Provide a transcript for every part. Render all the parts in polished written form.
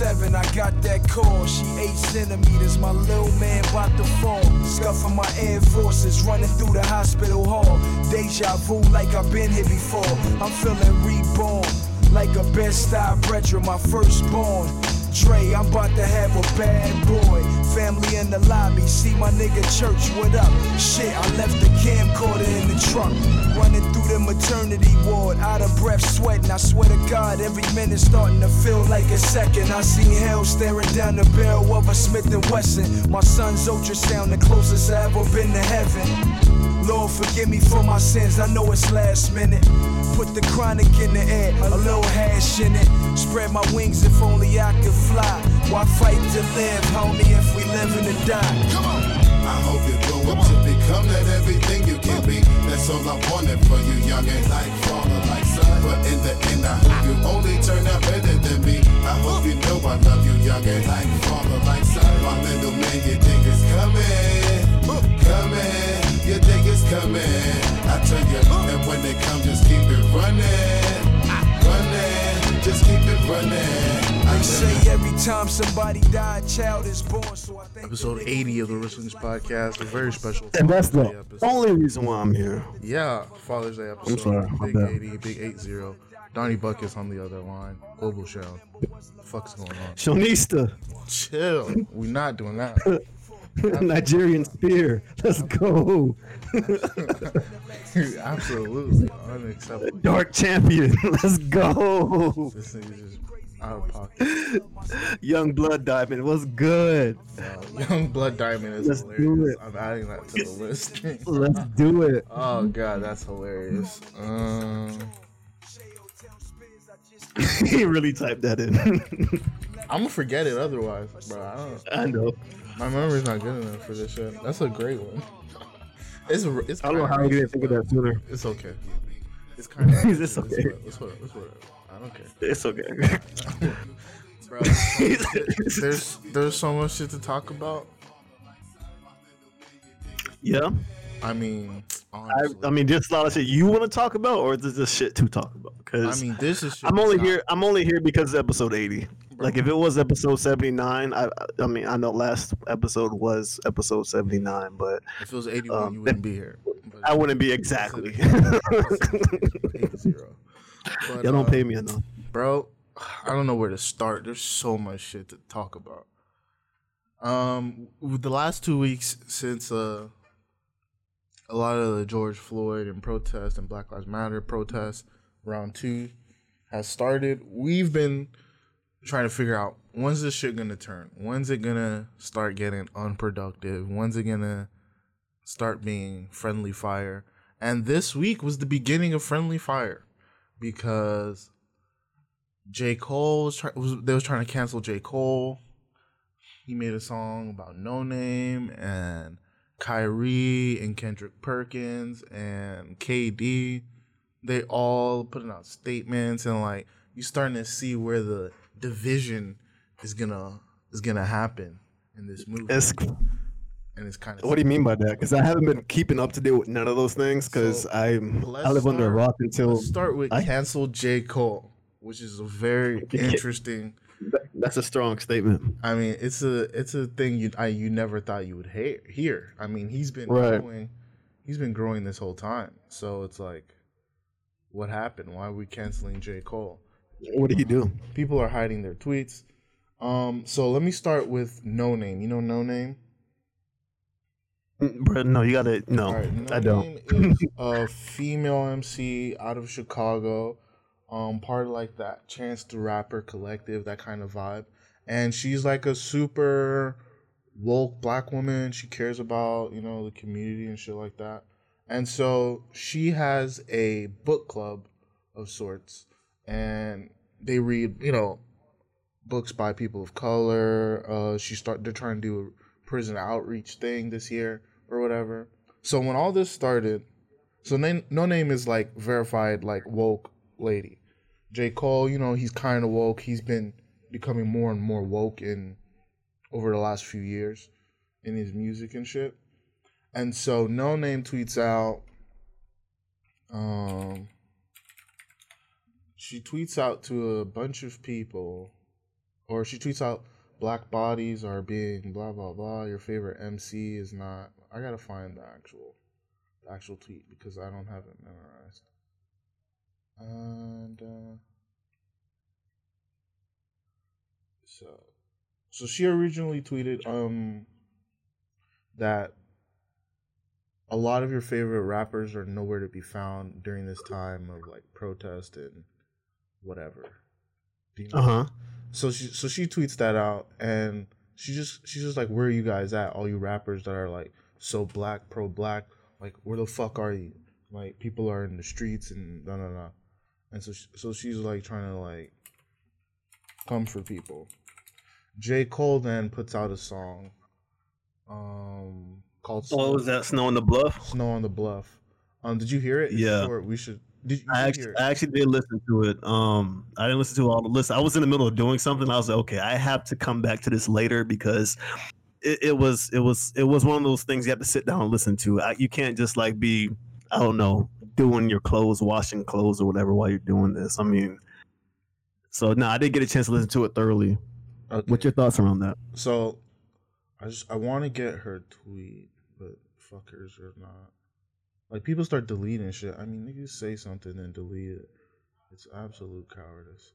7, I got that call. She 8 centimeters, my little man about to fall. Scuffing my Air Forces, running through the hospital hall. Deja vu like I've been here before. I'm feeling reborn, like a Best-Eye brethren, my firstborn. Dre, I'm about to have a bad boy. Family in the lobby, see my nigga Church, what up? Shit, I left the camcorder in the truck. Running through the maternity ward, out of breath, sweating. I swear to God, every minute's starting to feel like a second. I seen hell staring down the barrel of a Smith & Wesson. My son's ultrasound, the closest I ever been to heaven. Lord, forgive me for my sins, I know it's last minute. Put the chronic in the air, a little hash in it. Spread my wings if only I could fly. Why fight to live, homie, if we live and to die? Come on. I hope you grow up to become that everything you can be. That's all I wanted for you, young and like father, like son. But in the end, I hope you only turn out better than me. I hope you know I love you, young and like father, like son. My little man, you think it's coming, coming. You think it's coming, I tell you, and when they come, just keep it running, running, just keep it running. I say every time somebody died, child is born, so I think... Episode 80 of the Wrestling's Podcast, a very special... And that's the only reason why I'm here. Yeah, Father's Day episode. I'm sorry, Big 80, Big 80. Donnie Buckets on the other line. Global Show. What the fuck's going on? Shonista. Chill. We're not doing that. Nigerian Spear, let's go. Absolutely unacceptable. Dark Champion, let's go. This thing is just out of pocket. Young Blood Diamond, what's good? Young Blood Diamond is let's hilarious. I'm adding that to the list. Let's do it. Oh god, that's hilarious. He really typed that in. I'm gonna forget it otherwise, bro. I know. My memory's not good enough for this shit. That's a great one. It's I don't know how you didn't think of that sooner. It's okay. It's kind of. It's okay. It's whatever. I don't care. It's okay. Bro, there's so much shit to talk about. Yeah. I mean, honestly. I mean, there's a lot of shit you want to talk about, or is this just shit to talk about? Because I mean, this is. Shit I'm only here. I'm only here because of episode 80. Like if it was episode 79, I mean I know last episode was episode 79, but if it was 81, you wouldn't be here. But I wouldn't be exactly. 80. But, y'all don't pay me enough, bro. I don't know where to start. There's so much shit to talk about. With the last 2 weeks since a lot of the George Floyd and protests and Black Lives Matter protests round 2 has started, we've been trying to figure out, when's this shit gonna turn? When's it gonna start getting unproductive? When's it gonna start being friendly fire? And this week was the beginning of friendly fire because J. Cole was trying to cancel J. Cole. He made a song about No Name and Kyrie and Kendrick Perkins and KD. They all putting out statements and like you're starting to see where the division is gonna happen in this movie, and it's kind of. What do you mean by that? Because I haven't been keeping up to date with none of those things. Because I live under a rock until. Let's start with cancel J. Cole, which is a very interesting. That's a strong statement. I mean, it's a thing you never thought you would hear. I mean, he's been growing this whole time. So it's like, what happened? Why are we canceling J. Cole? What did he do? People are hiding their tweets. So let me start with No Name. You know No Name? No, you gotta... No, right, No I don't. Name is a female MC out of Chicago, part of like that Chance the Rapper collective, that kind of vibe. And she's like a super woke black woman. She cares about, you know, the community and shit like that. And so she has a book club of sorts. And they read, you know, books by people of color. They're trying to do a prison outreach thing this year or whatever. So when all this started, No Name is like verified like woke lady. J. Cole, you know, he's kind of woke. He's been becoming more and more woke over the last few years in his music and shit. And so No Name tweets out, She tweets out to a bunch of people Or she tweets out, black bodies are being blah, blah, blah. Your favorite MC is not. I got to find the actual tweet because I don't have it memorized. And so she originally tweeted that a lot of your favorite rappers are nowhere to be found during this time of like protest and whatever. You know? Uh-huh. So she tweets that out, and she's just like, where are you guys at? All you rappers that are like so black, pro black, like where the fuck are you? Like people are in the streets and da. And so she's like trying to like come for people. J. Cole then puts out a song called Snow on the Bluff? Snow on the Bluff. Did you hear it? Yeah. I actually did listen to it. I didn't listen to all the lists. I was in the middle of doing something. I was like, okay, I have to come back to this later because it was one of those things you have to sit down and listen to. You can't just like be, I don't know, doing your clothes, washing clothes or whatever while you're doing this. I mean, so no, I did get a chance to listen to it thoroughly. Okay. What's your thoughts around that? So I want to get her tweet, but fuckers are not. Like, people start deleting shit. I mean, niggas say something and delete it. It's absolute cowardice.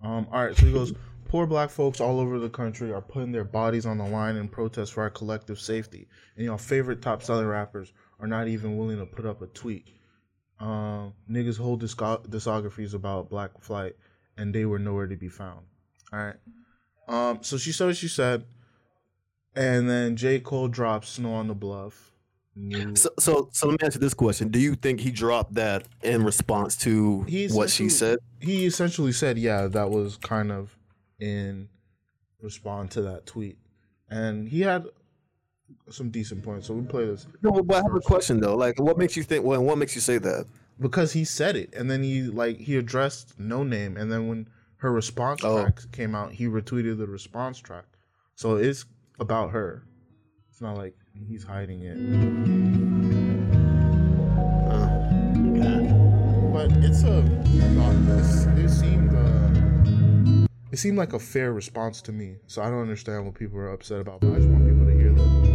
All right, so he goes, poor black folks all over the country are putting their bodies on the line in protest for our collective safety. And y'all favorite top-selling rappers are not even willing to put up a tweet. Niggas' whole discographies about black flight, and they were nowhere to be found. All right. So she said what she said, and then J. Cole drops Snow on the Bluff. So let me answer this question. Do you think he dropped that in response to what she said? He essentially said, yeah, that was kind of in response to that tweet. And he had some decent points, so we play this. No, but I have a question, though. Like, what makes you think, what makes you say that? Because he said it, and then he addressed No Name, and then when her response track came out, he retweeted the response track. So it's about her. It's not like he's hiding it. But it seemed like a fair response to me. So I don't understand what people are upset about, but I just want people to hear the song.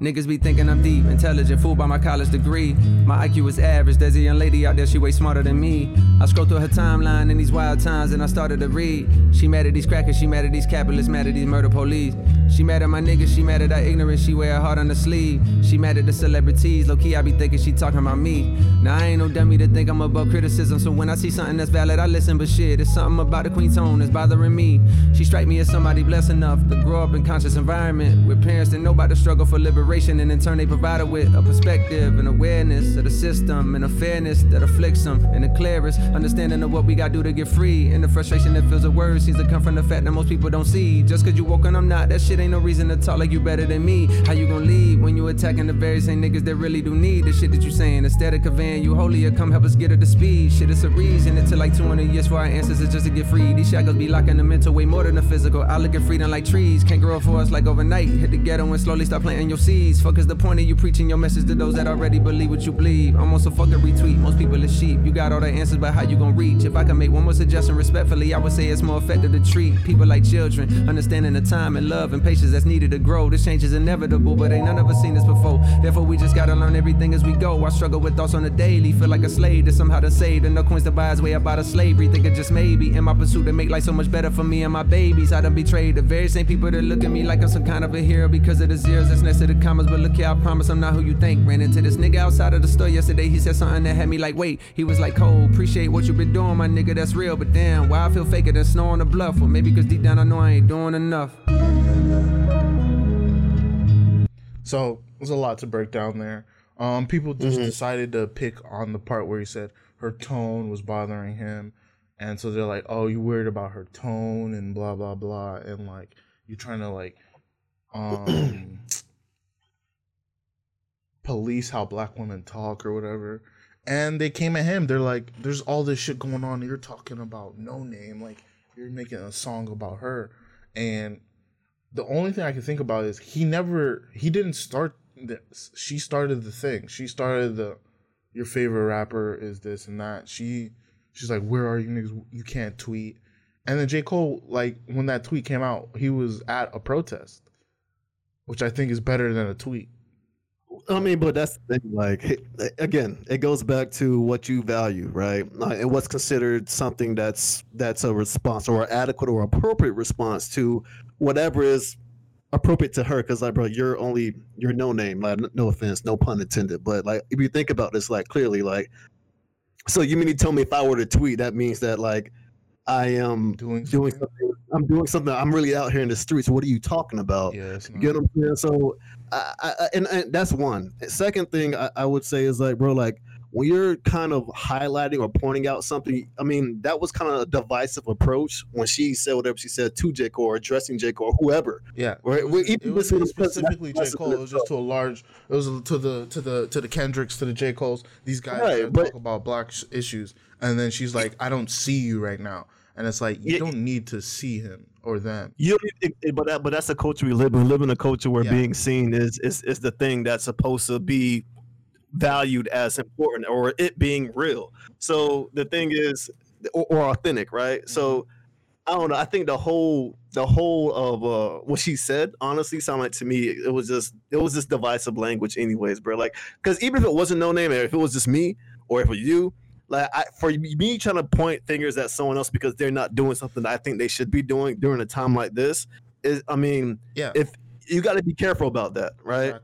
Niggas be thinking I'm deep, intelligent, fooled by my college degree. My IQ is average, there's a young lady out there, she way smarter than me. I scroll through her timeline in these wild times and I started to read. She mad at these crackers, she mad at these capitalists, mad at these murder police. She mad at my niggas, she mad at our ignorance, she wear her heart on the sleeve. She mad at the celebrities, low key I be thinking she talking about me. Now I ain't no dummy to think I'm above criticism, so when I see something that's valid I listen, but shit, it's something about the queen tone that's bothering me. She strike me as somebody blessed enough to grow up in conscious environment with parents that know about the struggle for liberation, and in turn they provide her with a perspective and awareness of the system and a fairness that afflicts them, and the clearest understanding of what we gotta do to get free. And the frustration that fills the words seems to come from the fact that most people don't see. Just cause you woke and I'm not, that shit ain't no reason to talk like you better than me. How you gon' lead when you attacking the very same niggas that really do need the shit that you saying? Instead of conveying you holier, come help us get up to speed. Shit, it's a reason until like 200 years for our ancestors just to get free. These shackles be locking the mental way more than the physical. I look at freedom like trees, can't grow for us like overnight. Hit the ghetto and slowly start planting your seeds. Fuck is the point of you preaching your message to those that already believe what you believe? Almost a fucking retweet, most people are sheep. You got all the answers, but how you gon' reach? If I can make one more suggestion respectfully, I would say it's more effective to treat people like children, understanding the time and love and patience that's needed to grow. This change is inevitable, but ain't none of us seen this before. Therefore, we just gotta learn everything as we go. I struggle with thoughts on the daily, feel like a slave that somehow done saved enough coins to buy his way out of slavery. Think of just maybe in my pursuit to make life so much better for me and my babies. I done betrayed the very same people that look at me like I'm some kind of a hero because of the zeros that's next to the commas. But look here, I promise I'm not who you think. Ran into this nigga outside of the store yesterday. He said something that had me like, wait. He was like, Cole, appreciate what you been doing, my nigga, that's real. But damn, why I feel faker than Snow on the Bluff? Or maybe because deep down I know I ain't doing enough. So there's a lot to break down there. People just decided to pick on the part where he said her tone was bothering him, and so they're like, "Oh, you worried about her tone and blah blah blah," and like you're trying to like police how black women talk or whatever. And they came at him. They're like, "There's all this shit going on. You're talking about No Name. Like you're making a song about her." And the only thing I can think about is he didn't start this. She started the thing. She started the your favorite rapper is this and that. She's like, where are you niggas? You can't tweet. And then J. Cole, like, when that tweet came out, he was at a protest, which I think is better than a tweet. I mean, but that's the thing. Like, again, it goes back to what you value, right? And what's considered something that's a response or an adequate or appropriate response to whatever is appropriate to her. Because, like, bro, you're no name. Like, no offense, no pun intended. But, like, if you think about this, like, clearly, like, so you mean you tell me if I were to tweet, that means that, like, I am doing something. I'm really out here in the streets. What are you talking about? Yeah, you get what I'm saying? So, and that's one. Second thing I would say is, like, bro, like, when you're kind of highlighting or pointing out something, I mean, that was kind of a divisive approach when she said whatever she said to J. Cole or addressing J. Cole or whoever. Yeah. Right? It was specifically J. Cole. It was just to a large, it was to the Kendricks, to the J. Coles, these guys talk about black issues. And then she's like, I don't see you right now. And it's like, you don't need to see him or them. But that's a culture we live in. We live in a culture where being seen is the thing that's supposed to be valued as important, or it being real. So the thing is, or authentic, right? Mm-hmm. So I don't know. I think the whole of what she said honestly sounded like, to me, it was just divisive language anyways, bro. Like, because even if it wasn't No Name, or if it was just me, or if it was you, like, for me trying to point fingers at someone else because they're not doing something that I think they should be doing during a time like this is, I mean, if you got to be careful about that, right?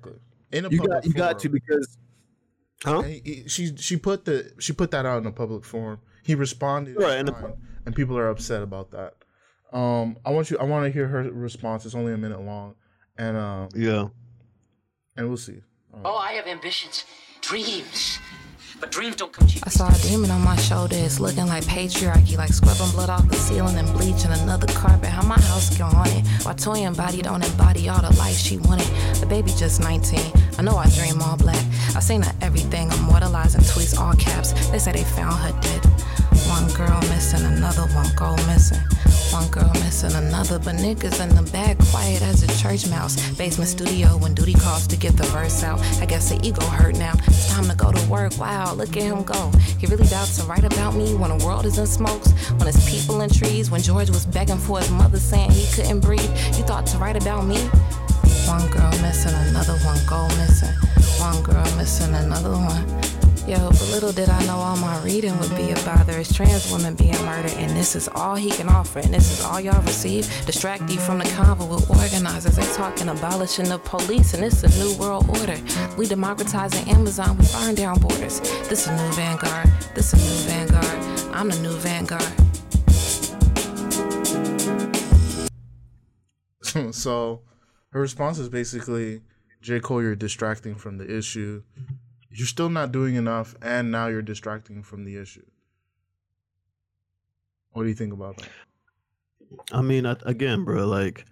Exactly. You got to because. Huh? She put that out in a public forum. He responded, right, and people are upset about that. I want to hear her response. It's only a minute long, and and we'll see. I have ambitions, dreams, but dreams don't come cheap. I saw a demon on my shoulder. It's looking like patriarchy, like scrubbing blood off the ceiling and bleaching another carpet. How my house get on it? Why Toyin body don't embody all the life she wanted? The baby just 19. I know I dream all black. I seen her everything, immortalizing tweets, all caps. They say they found her dead. One girl missing, another one goal missing. One girl missing another, but niggas in the back quiet as a church mouse. Basement studio when duty calls to get the verse out. I guess the ego hurt now. It's time to go to work. Wow, look at him go. He really doubts to write about me when the world is in smokes, when it's people in trees, when George was begging for his mother saying he couldn't breathe. You thought to write about me? One girl missing, another one goal missing. One girl missing, another one. Yo, but little did I know all my reading would be about. There is trans women being murdered, and this is all he can offer, and this is all y'all receive. Distract you from the convo with organizers. They talking abolishing the police, and it's a new world order. We democratizing Amazon, we burn down borders. This a new vanguard, this a new vanguard. I'm the new vanguard. So... her response is basically, J. Cole, you're distracting from the issue. You're still not doing enough, and now you're distracting from the issue. What do you think about that? I mean, again, bro, like,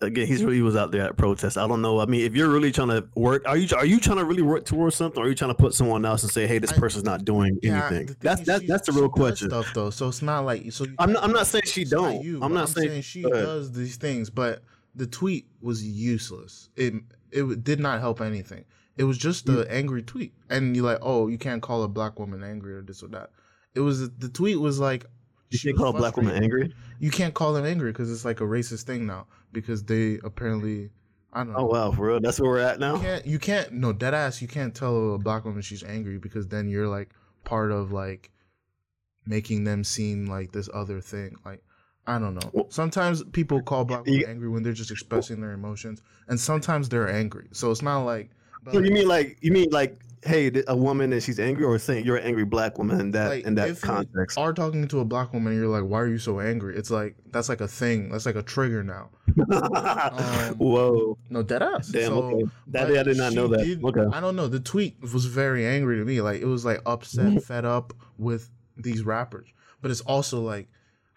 again, he was out there at protest. I don't know. I mean, if you're really trying to work, are you trying to really work towards something, or are you trying to put someone else and say, hey, this person's not doing anything? That's the real question. Stuff though, so it's not like so. I'm not saying she don't. I'm not saying she does these things, but. The tweet was useless. It did not help anything. It was just an angry tweet. And you're like, oh, you can't call a black woman angry or this or that. It was the tweet was like... You can't call a black woman angry? You can't call them angry because it's like a racist thing now. Because they apparently... I don't know. Oh, wow, for real? That's where we're at now? No, deadass, you can't tell a black woman she's angry because then you're like part of like making them seem like this other thing. Like... I don't know. Sometimes people call black women angry when they're just expressing their emotions, and sometimes they're angry. So it's not like. So you mean like, hey, a woman and she's angry, or saying you're an angry black woman in that, like, in that context? If you are talking to a black woman, and you're like, why are you so angry? It's like that's like a thing. That's like a trigger now. Whoa. No, deadass. Damn. So, okay. I did not know that. Okay. I don't know. The tweet was very angry to me. Like it was like upset, fed up with these rappers, but it's also like.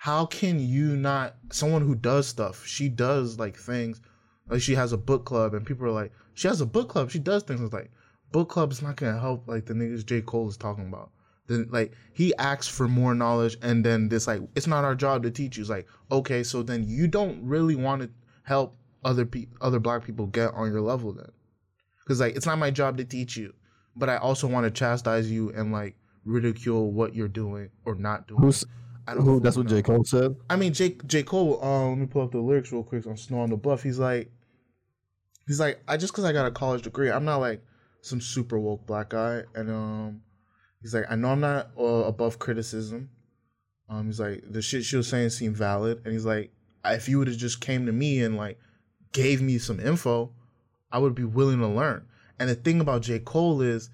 How can you not, someone who does stuff, she does like things, like she has a book club and people are like, she has a book club, she does things. It's like, book club's not going to help like the niggas J. Cole is talking about. Then like, he asks for more knowledge and then this like, it's not our job to teach you. It's like, okay, so then you don't really want to help other black people get on your level then. Because like, it's not my job to teach you. but I also want to chastise you and like ridicule what you're doing or not doing. That's what J. Cole said. I mean, J. Cole. Let me pull up the lyrics real quick on Snow on the Bluff. He's like, I just because I got a college degree, I'm not like some super woke black guy. And he's like, I know I'm not above criticism. He's like, the shit she was saying seemed valid. And he's like, if you would have just came to me and like gave me some info, I would be willing to learn. And the thing about J. Cole is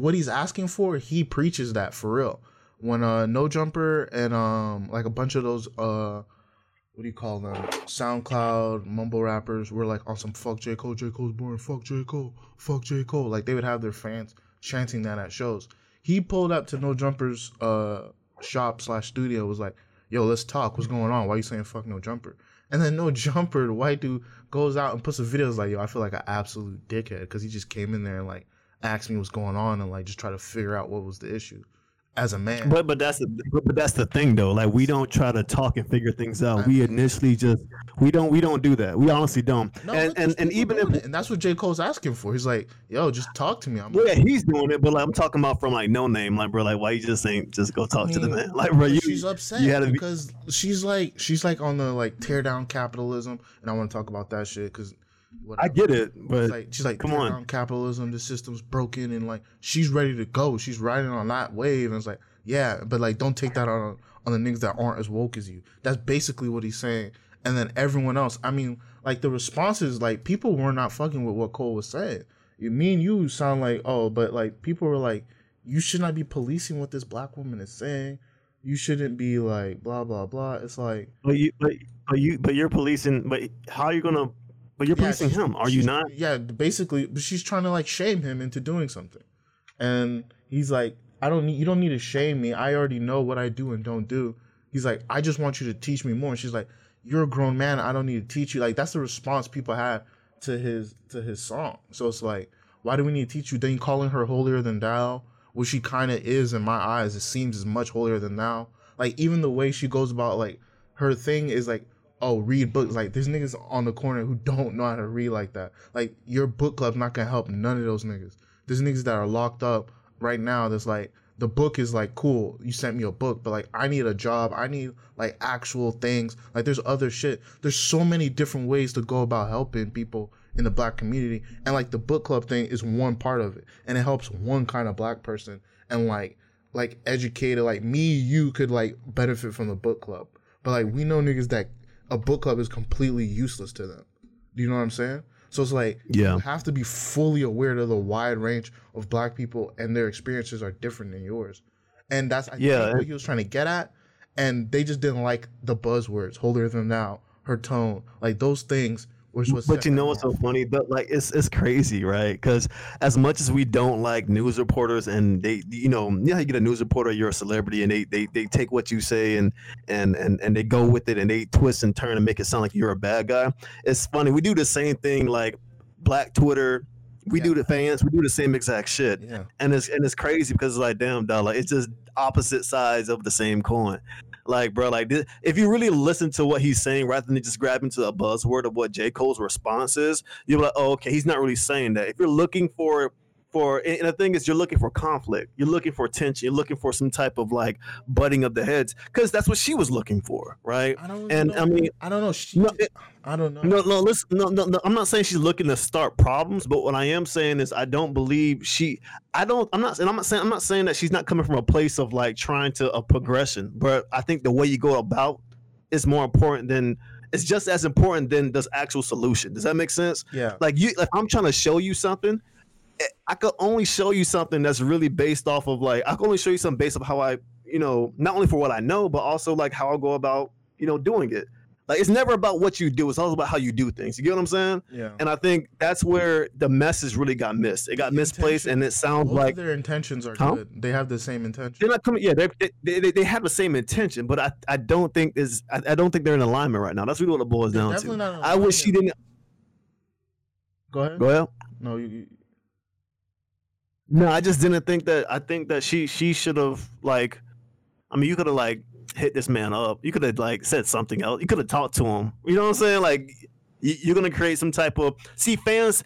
what he's asking for, he preaches that for real. When No Jumper and like a bunch of those what do you call them, SoundCloud mumble rappers were like on some fuck J. Cole, J. Cole's boring, fuck J. Cole, fuck J. Cole, like they would have their fans chanting that at shows. He pulled up to No Jumper's shop/studio, was like, yo, let's talk, what's going on, why you saying fuck No Jumper? And then No Jumper, the white dude, goes out and puts some videos like, yo, I feel like an absolute dickhead because he just came in there and like asked me what's going on and like just try to figure out what was the issue as a man. But that's the thing though. Like we don't try to talk and figure things out. We don't do that. We honestly don't. No, and even if it. And that's what J. Cole's asking for. He's like, yo, just talk to me. He's doing it, but like, I'm talking about from like No Name, like bro, like why you just ain't just go talk to the man? Like bro, she's upset because she's like on the like tear down capitalism, and I want to talk about that shit because. Whatever. I get it, but she's like, come on, capitalism, the system's broken, and like she's ready to go. She's riding on that wave, and it's like, yeah, but like don't take that on the niggas that aren't as woke as you. That's basically what he's saying. And then everyone else, I mean, like the responses, like people were not fucking with what Cole was saying. Me and you sound like, oh, but like people were like, you should not be policing what this black woman is saying. You shouldn't be like blah blah blah. It's like, but you're policing. But how are you gonna? But you're policing him, are you not? Yeah, basically, but she's trying to like shame him into doing something, and he's like, you don't need to shame me. I already know what I do and don't do. He's like, I just want you to teach me more. And she's like, you're a grown man. I don't need to teach you. Like that's the response people had to his song. So it's like, why do we need to teach you? Then calling her holier than thou, which she kind of is in my eyes. It seems as much holier than thou. Like even the way she goes about like her thing is like. Oh, read books. Like, there's niggas on the corner who don't know how to read like that. Like, your book club's not gonna help none of those niggas. There's niggas that are locked up right now that's like, the book is like, cool, you sent me a book, but like, I need a job. I need like actual things. Like, there's other shit. There's so many different ways to go about helping people in the black community. And like, the book club thing is one part of it. And it helps one kind of black person. And like educated, like me, you could like benefit from the book club. But like, we know niggas that a book club is completely useless to them. Do you know what I'm saying? So it's like, you have to be fully aware of the wide range of black people and their experiences are different than yours. And that's I think what he was trying to get at. And they just didn't like the buzzwords, holier than thou, her tone, like those things. But you know what's so funny? But like it's crazy, right? Because as much as we don't like news reporters, and they, you know, you get a news reporter, you're a celebrity, and they take what you say and they go with it, and they twist and turn and make it sound like you're a bad guy. It's funny. We do the same thing, like Black Twitter. We do the fans. We do the same exact shit. Yeah. And it's crazy because it's like, damn, dog, like, it's just opposite sides of the same coin. Like, bro, like this, if you really listen to what he's saying rather than just grab into a buzzword of what J. Cole's response is, you're like, oh, okay, he's not really saying that. If you're looking for, and the thing is, you're looking for conflict, you're looking for tension, you're looking for some type of like butting of the heads, because that's what she was looking for, right? I don't know. No, listen, I'm not saying she's looking to start problems, but what I am saying is I'm not saying that she's not coming from a place of like trying to a progression, but I think the way you go about is more important than. It's just as important than this actual solution. Does that make sense? Yeah. Like I'm trying to show you something. I could only show you something that's really based off of like, I could only show you something based off how I, you know, not only for what I know, but also like how I go about, you know, doing it. Like, it's never about what you do. It's always about how you do things. You get what I'm saying? Yeah. And I think that's where the message really got missed. It got misplaced, and it sounds like their intentions are good. They have the same intention. They're not coming. Yeah, they have the same intention, but I don't think is I don't think they're in alignment right now. That's really what it boils down to. Not I wish she didn't. Go ahead. No, you. No, I just didn't think that. I think that she should have like. I mean, you could have like. Hit this man up. You could have like said something else. You could have talked to him. You know what I'm saying? Like You're gonna create some type of fans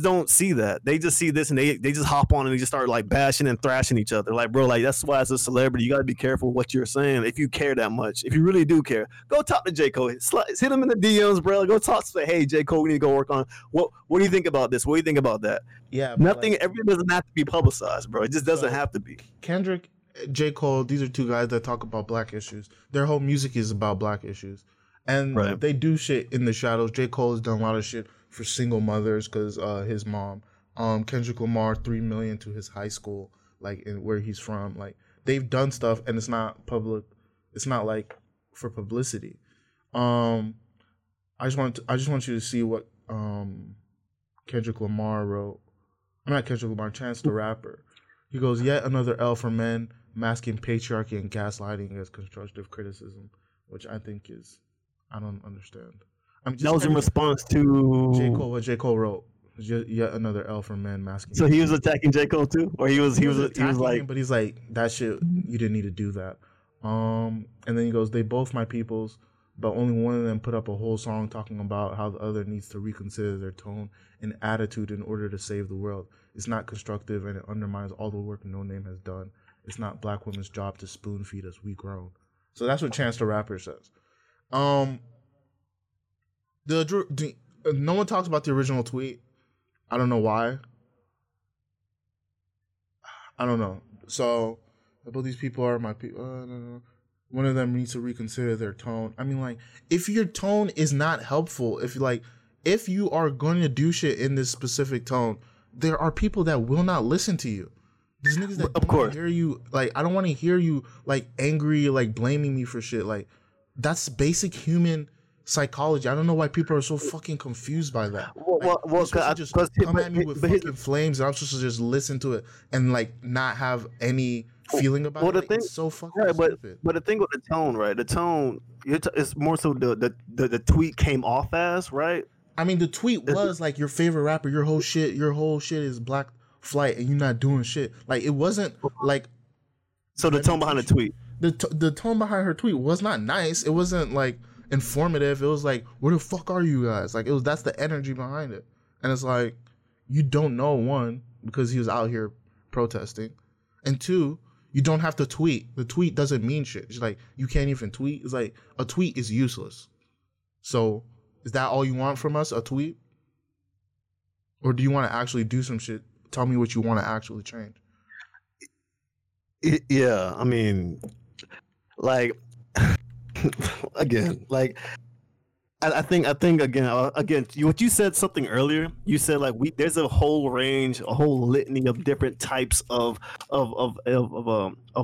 don't see that. They just see this and they just hop on and they just start like bashing and thrashing each other. Like, bro, like that's why as a celebrity, you gotta be careful what you're saying. If you care that much, if you really do care, go talk to J. Cole. Hit him in the DMs, bro. Go talk to him. Hey, J. Cole, we need to go work on what do you think about this? What do you think about that? Yeah, nothing. Like, everything doesn't have to be publicized, bro. It just doesn't have to be. Kendrick, J. Cole, these are two guys that talk about black issues. Their whole music is about black issues. And they do shit in the shadows. J. Cole has done a lot of shit for single mothers because his mom. Kendrick Lamar, $3 million to his high school, like in where he's from. Like they've done stuff, and it's not public. It's not like for publicity. I just want you to see what Kendrick Lamar wrote. I'm not Kendrick Lamar, Chance the Rapper. He goes, yet another L for men masking patriarchy and gaslighting as constructive criticism, which I think is, I don't understand. That was in response to J. Cole. What J. Cole wrote, yet another L for men masking. So he was attacking J. Cole too, or he was like, him, but he's like, that shit, you didn't need to do that. And then he goes, they both my peoples, but only one of them put up a whole song talking about how the other needs to reconsider their tone and attitude in order to save the world. It's not constructive, and it undermines all the work No Name has done. It's not black women's job to spoon feed us. We grown. So that's what Chance the Rapper says. No one talks about the original tweet. I don't know why. I don't know. So, but these people are my people. No. One of them needs to reconsider their tone. I mean, like, if your tone is not helpful, if you are going to do shit in this specific tone, there are people that will not listen to you. These niggas that don't want to hear you. Like, I don't want to hear you, like, angry, like, blaming me for shit. Like, that's basic human psychology. I don't know why people are so fucking confused by that. Well, just come at me with fucking flames, and I'm supposed to just listen to it and, like, not have any feeling about it. It's so fucking stupid. But the thing with the tone, right? The tone, it's more so the tweet came off as, right? I mean, the tweet was like your favorite rapper, your whole shit is black flight, and you're not doing shit. Like, it wasn't like. So the tone behind the tweet. The tone behind her tweet was not nice. It wasn't like informative. It was like, where the fuck are you guys? Like, that's the energy behind it. And it's like, you don't know, one, because he was out here protesting, and two, you don't have to tweet. The tweet doesn't mean shit. It's like, you can't even tweet. It's like, a tweet is useless. So is that all you want from us, a tweet? Or do you want to actually do some shit? Tell me what you want to actually change. Yeah, I mean, like, again, like, I think what you said something earlier. You said like there's a whole range, a whole litany of different types of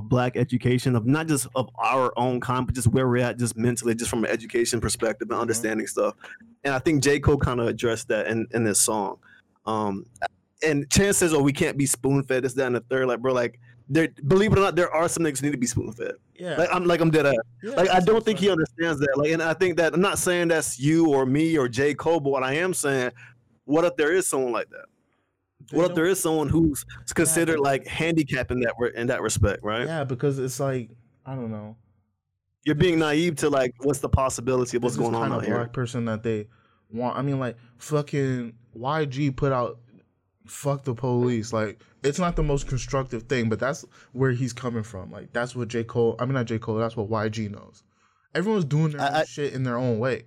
black education, of not just of our own kind, but just where we're at, just mentally, just from an education perspective and understanding stuff. And I think J. Cole kind of addressed that in this song. And Chance says, "Oh, we can't be spoon fed this, that, and the third." Like, bro, like, there, believe it or not, there are some niggas who need to be spoon fed. Yeah, like I'm dead ass. Yeah, like I don't think he understands that. Like, and I think that I'm not saying that's you or me or J. Cole, but what I am saying, what if there is someone like that? What if there is someone who's considered like handicapped in that respect, right? Yeah, because it's like, I don't know. You're being naive to like what's the possibility of what's going on out here. Black person that they want. I mean, like fucking YG put out, fuck the police. Like, it's not the most constructive thing, but that's where he's coming from. Like, that's what that's what YG knows. Everyone's doing their own shit in their own way.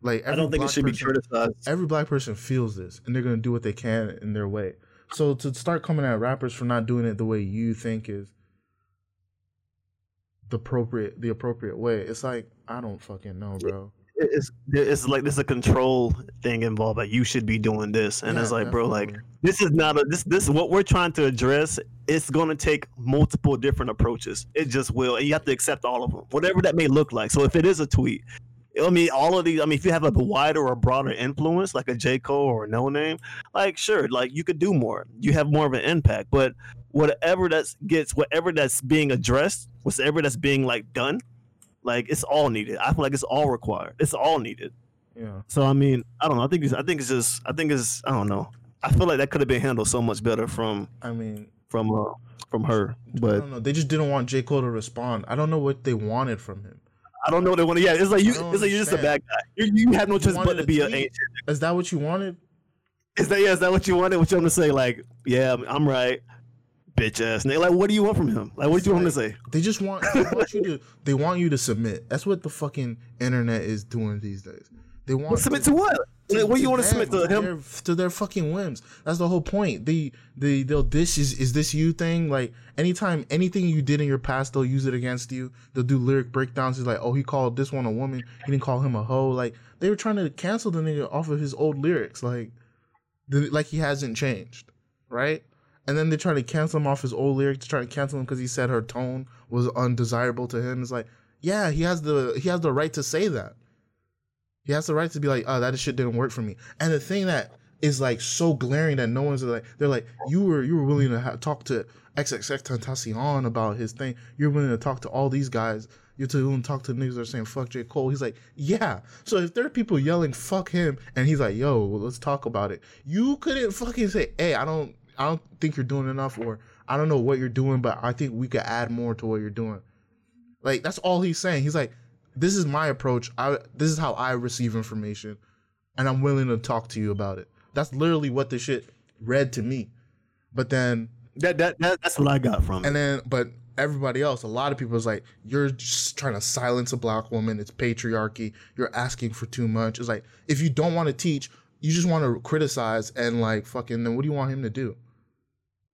Like, I don't think it should be criticized. Every black person feels this, and they're gonna do what they can in their way. So to start coming at rappers for not doing it the way you think is the appropriate way, it's like, I don't fucking know, bro. It's like there's a control thing involved. Like, you should be doing this, and yeah, it's like, definitely. Bro, like this is what we're trying to address. It's gonna take multiple different approaches. It just will, and you have to accept all of them, whatever that may look like. So if it is a tweet, I mean, all of these. I mean, if you have like a wider or broader influence, like a J. Cole or a No Name, like sure, like you could do more. You have more of an impact. But whatever that's being addressed, whatever that's being like done. Like, it's all needed. I feel like it's all required. It's all needed. Yeah. So I mean, I don't know. I don't know. I feel like that could have been handled so much better from her. But I don't know. They just didn't want J. Cole to respond. I don't know what they wanted from him. I don't know what they want. Yeah, it's like you. It's like you're just a bad guy. You have no choice but to be an ancient. Is that what you wanted? Is that what you wanted? What you want to say? Like, yeah, I'm right, bitch ass nigga. Like, what do you want from him? Like, what do you want him to say? They just want. They want you to. They want you to submit. That's what the fucking internet is doing these days. They want submit to what? What do you want to submit to him? To their fucking whims. That's the whole point. They'll this is this you thing. Like anytime anything you did in your past, they'll use it against you. They'll do lyric breakdowns. He's like, oh, he called this one a woman. He didn't call him a hoe. Like they were trying to cancel the nigga off of his old lyrics. Like he hasn't changed, right? And then they try to cancel him off his old lyrics. Try to cancel him because he said her tone was undesirable to him. It's like, yeah, he has the right to say that. He has the right to be like, oh, that shit didn't work for me. And the thing that is like so glaring that no one's like, they're like, you were willing to talk to XXXTentacion about his thing. You're willing to talk to all these guys. You're willing to talk to niggas that are saying fuck J. Cole. He's like, yeah. So if there are people yelling fuck him, and he's like, yo, well, let's talk about it. You couldn't fucking say, hey, I don't think you're doing enough, or I don't know what you're doing, but I think we could add more to what you're doing. Like that's all he's saying. He's like, this is my approach. This is how I receive information, and I'm willing to talk to you about it. That's literally what the shit read to me. But then that's what I got from it. And then, but everybody else, a lot of people is like, you're just trying to silence a black woman. It's patriarchy. You're asking for too much. It's like, if you don't want to teach, you just want to criticize and like fucking. Then what do you want him to do?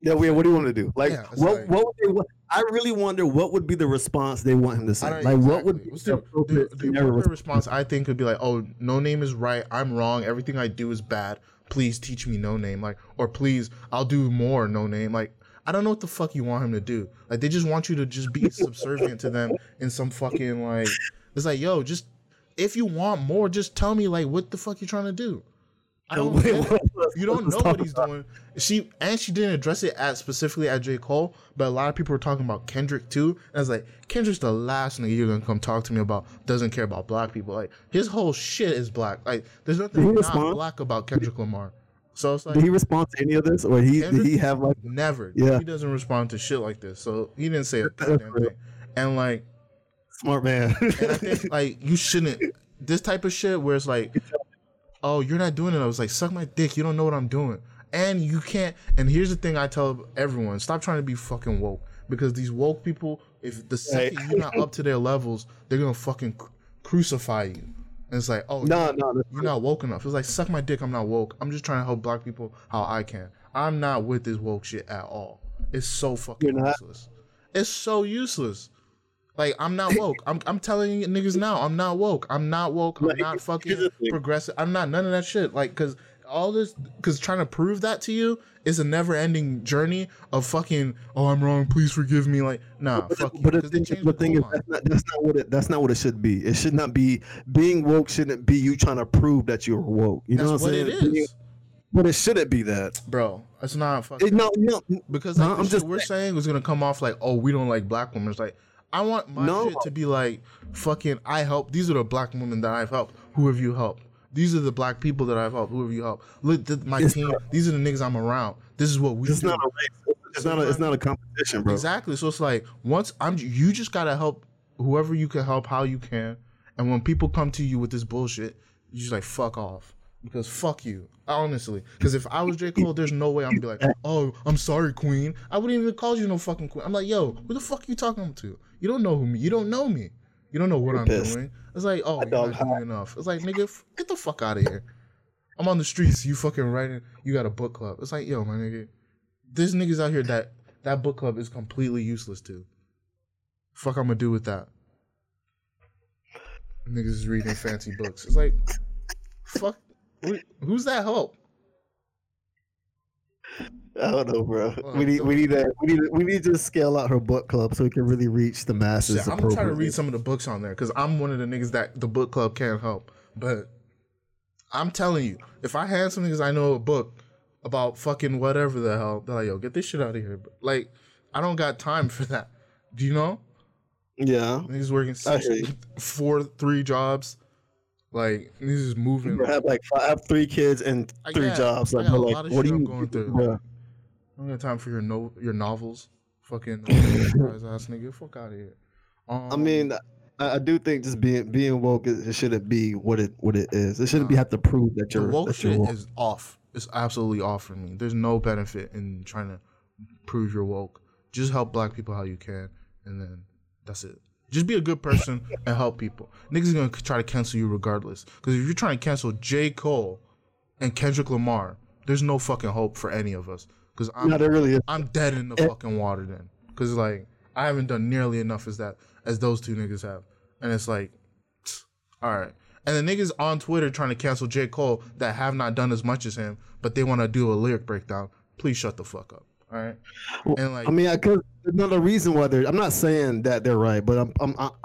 Yeah, what do you want to do? Like, yeah, what would they? I really wonder what would be the response they want him to say. Like, exactly. What would be the response? I think would be like, "Oh, No Name is right. I'm wrong. Everything I do is bad. Please teach me No Name." Like, or please, I'll do more No Name. Like, I don't know what the fuck you want him to do. Like, they just want you to just be subservient to them in some fucking like. It's like, yo, just if you want more, just tell me like what the fuck you're trying to do. I don't know. You don't know what he's doing. She didn't address it as specifically at J. Cole, but a lot of people were talking about Kendrick too. And I was like, Kendrick's the last nigga you're gonna come talk to me about. Doesn't care about black people. Like his whole shit is black. Like there's nothing not black about Kendrick Lamar. So it's like, did he respond to any of this, or did he have like never? Yeah, he doesn't respond to shit like this. So he didn't say a goddamn thing. And like, smart man. And I think like you shouldn't this type of shit where it's like, oh, you're not doing it. I was like, suck my dick. You don't know what I'm doing. And you can't. And here's the thing I tell everyone. Stop trying to be fucking woke. Because these woke people, if the second you're not up to their levels, they're going to fucking crucify you. And it's like, oh, no, you're not woke enough. It's like, suck my dick. I'm not woke. I'm just trying to help black people how I can. I'm not with this woke shit at all. It's so fucking useless. It's so useless. Like, I'm not woke. I'm telling you niggas now, I'm not woke. I'm not woke. I'm not fucking progressive. I'm not none of that shit. Like, because trying to prove that to you is a never-ending journey of fucking, oh, I'm wrong, please forgive me. Like, nah, fuck you. But the thing is, that's not what it should be. It should not be, being woke shouldn't be you trying to prove that you're woke. You know what I'm saying? That's what it is. But it shouldn't be that, bro. It's not fucking. No. Because like, we're saying was going to come off like, oh, we don't like black women. It's like, I want my shit to be like, fucking, I help. These are the black women that I've helped. Who have you helped? These are the black people that I've helped. Who have you helped? Look, my team. These are the niggas I'm around. This is what we do. Not a race. It's not a competition, bro. Exactly. So it's like, you just got to help whoever you can help how you can. And when people come to you with this bullshit, you just like, fuck off. Because fuck you, honestly. Because if I was J. Cole, there's no way I'm gonna be like, oh, I'm sorry, queen. I wouldn't even call you no fucking queen. I'm like, yo, who the fuck are you talking to? You don't know me. You don't know me. You don't know what I'm doing. It's like, oh, you're not doing enough. It's like, nigga, get the fuck out of here. I'm on the streets. You fucking writing. You got a book club. It's like, yo, my nigga, there's niggas out here that book club is completely useless to. Fuck, I'm gonna do with that. Niggas is reading fancy books. It's like, fuck. Who's that help? I don't know, bro. We need to scale out her book club so we can really reach the masses. I'm trying to read some of the books on there because I'm one of the niggas that the book club can't help. But I'm telling you, if I had some niggas I know a book about fucking whatever the hell, they're like, yo, get this shit out of here. Like, I don't got time for that. Do you know? Yeah. Niggas working 4-3 jobs. Like, this is moving. I have 3 kids and 3 jobs. Like, what are you going through? Yeah. I don't got time for your novels. Fucking ass nigga, fuck out of here. I mean, I do think just being woke, it shouldn't be what it is. It shouldn't be have to prove that you're woke. Shit is off. It's absolutely off for me. There's no benefit in trying to prove you're woke. Just help black people how you can, and then that's it. Just be a good person and help people. Niggas gonna try to cancel you regardless. Because if you're trying to cancel J. Cole and Kendrick Lamar, there's no fucking hope for any of us. Because I'm dead in the fucking water then. Because like I haven't done nearly enough as those two niggas have. And it's like, all right. And the niggas on Twitter trying to cancel J. Cole that have not done as much as him, but they want to do a lyric breakdown. Please shut the fuck up. All right. And like, I mean, I could. Another reason why I'm not saying that they're right, but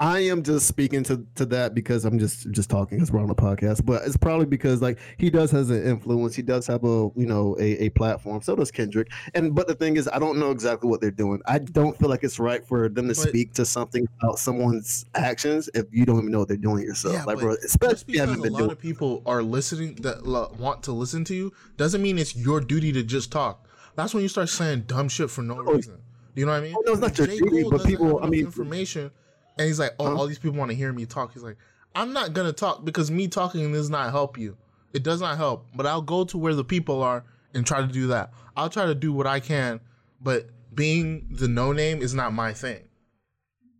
I am just speaking to that because I'm just talking because we're on the podcast. But it's probably because like he does has an influence, he does have a platform. So does Kendrick. But the thing is, I don't know exactly what they're doing. I don't feel like it's right for them to speak to something about someone's actions if you don't even know what they're doing yourself. Yeah, like, bro, especially because a lot of people are listening that want to listen to you doesn't mean it's your duty to just talk. That's when you start saying dumb shit for no reason. You know what I mean? No, it's not your duty, but people, I mean, information, and he's like, "Oh, all these people want to hear me talk." He's like, "I'm not gonna talk because me talking does not help you. It does not help. But I'll go to where the people are and try to do that. I'll try to do what I can, but being the No Name is not my thing.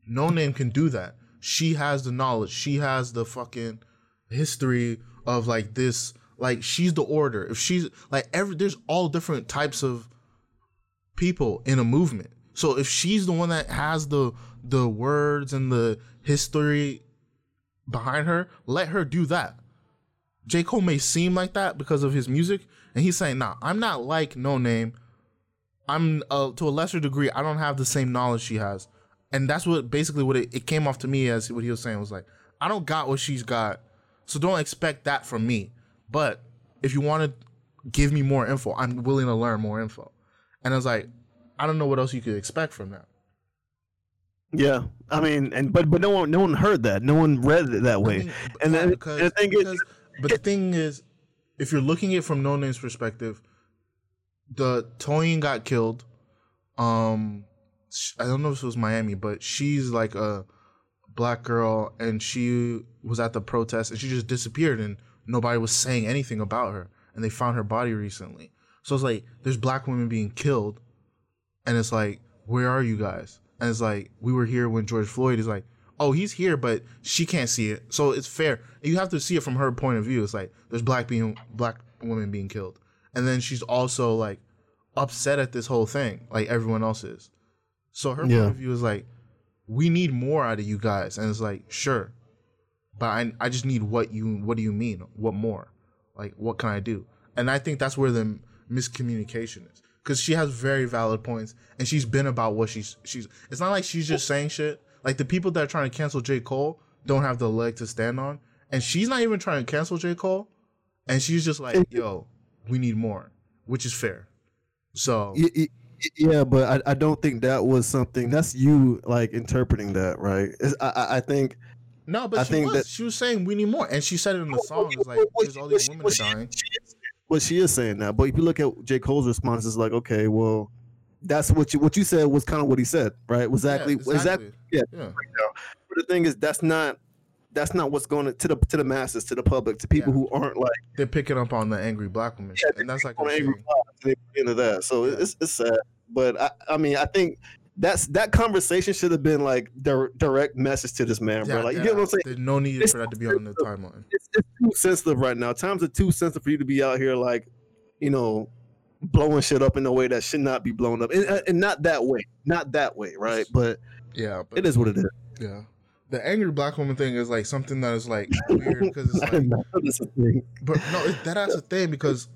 No Name can do that. She has the knowledge. She has the fucking history of like this. Like she's the order. If she's like there's all different types of people in a movement." So if she's the one that has the words and the history behind her, let her do that. J. Cole may seem like that because of his music, and he's saying, nah, I'm not like No Name. I'm, to a lesser degree, I don't have the same knowledge she has. And that's what basically what it came off to me as what he was saying was like, I don't got what she's got, so don't expect that from me. But if you want to give me more info, I'm willing to learn more info. And I was like, I don't know what else you could expect from that. Yeah, I mean, but no one heard that. No one read it that way. The thing is, if you're looking at it from No Name's perspective, the Toyin got killed. I don't know if it was Miami, but she's like a black girl, and she was at the protest, and she just disappeared, and nobody was saying anything about her, and they found her body recently. So it's like there's black women being killed. And it's like, where are you guys? And it's like, we were here when George Floyd is like, oh, he's here, but she can't see it. So it's fair. You have to see it from her point of view. It's like, there's black women being killed. And then she's also like upset at this whole thing, like everyone else is. So her point of view is like, we need more out of you guys. And it's like, sure, but I just need what do you mean? What more? Like, what can I do? And I think that's where the miscommunication is. Because she has very valid points, and she's been about what she's. It's not like she's just saying shit. Like, the people that are trying to cancel J. Cole don't have the leg to stand on, and she's not even trying to cancel J. Cole, and she's just like, yo, we need more, which is fair. So... Yeah, but I don't think that was something... That's you, like, interpreting that, right? I think... No, but she was saying we need more, and she said it in the song. It's like, there's all these women dying. But she is saying that. But if you look at J. Cole's response, it's like, okay, well, that's what you said was kind of what he said, right? Exactly. But the thing is, that's not what's going to the masses, to the public, to people who aren't like they're picking up on the angry black woman, and that's like into that. So it's sad, but I mean, I think that conversation should have been like direct message to this man, bro. Like, you know what I'm saying? There's no need for that to be on the timeline. It's too sensitive right now. Times are too sensitive for you to be out here, like, you know, blowing shit up in a way that should not be blown up, and not that way, right? But yeah, but it is what it is. Yeah, the angry black woman thing is like something that is like weird because it's like, but no, that's a thing because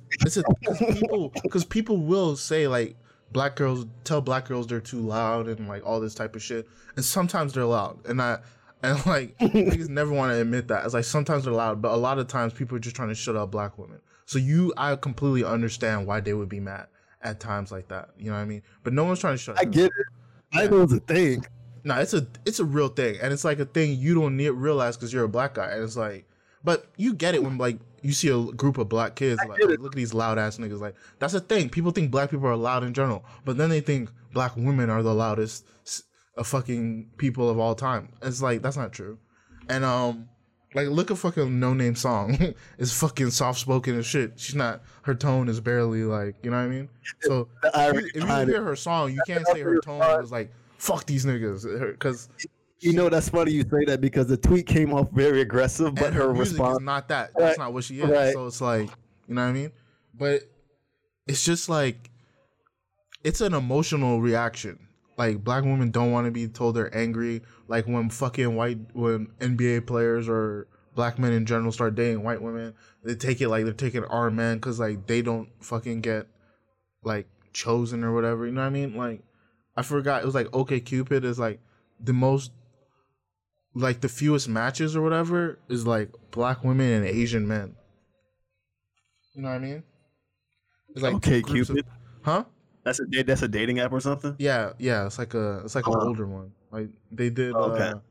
people will say like. Black girls tell black girls they're too loud and like all this type of shit, and sometimes they're loud, and like niggas never want to admit that. It's like sometimes they're loud, but a lot of times people are just trying to shut up black women. So I completely understand why they would be mad at times like that. You know what I mean? But no one's trying to shut up. I get it. Yeah. I know it's a thing. No, it's a real thing, and it's like a thing you don't realize because you're a black guy, and it's like, but you get it when like. You see a group of black kids, like look at these loud ass niggas. Like, that's the thing. People think black people are loud in general, but then they think black women are the loudest fucking people of all time. It's like, that's not true. And like, look at fucking No Name song. It's fucking soft spoken and shit. She's not. Her tone is barely like, you know what I mean. So if you hear her song, you can't say her tone was like fuck these niggas, because. You know, that's funny you say that, because the tweet came off very aggressive, but her response is not that. That's not what she is. Right. So it's like, you know what I mean? But it's just like, it's an emotional reaction. Like, black women don't want to be told they're angry. Like, when fucking when NBA players or black men in general start dating white women, they take it like they're taking our men, because like they don't fucking get like chosen or whatever. You know what I mean? Like, I forgot, it was like OkCupid is like the most, like the fewest matches or whatever is like black women and Asian men. You know what I mean? It's like OkCupid, huh? That's a dating app or something. Yeah, yeah. It's like an older one. Like they did, like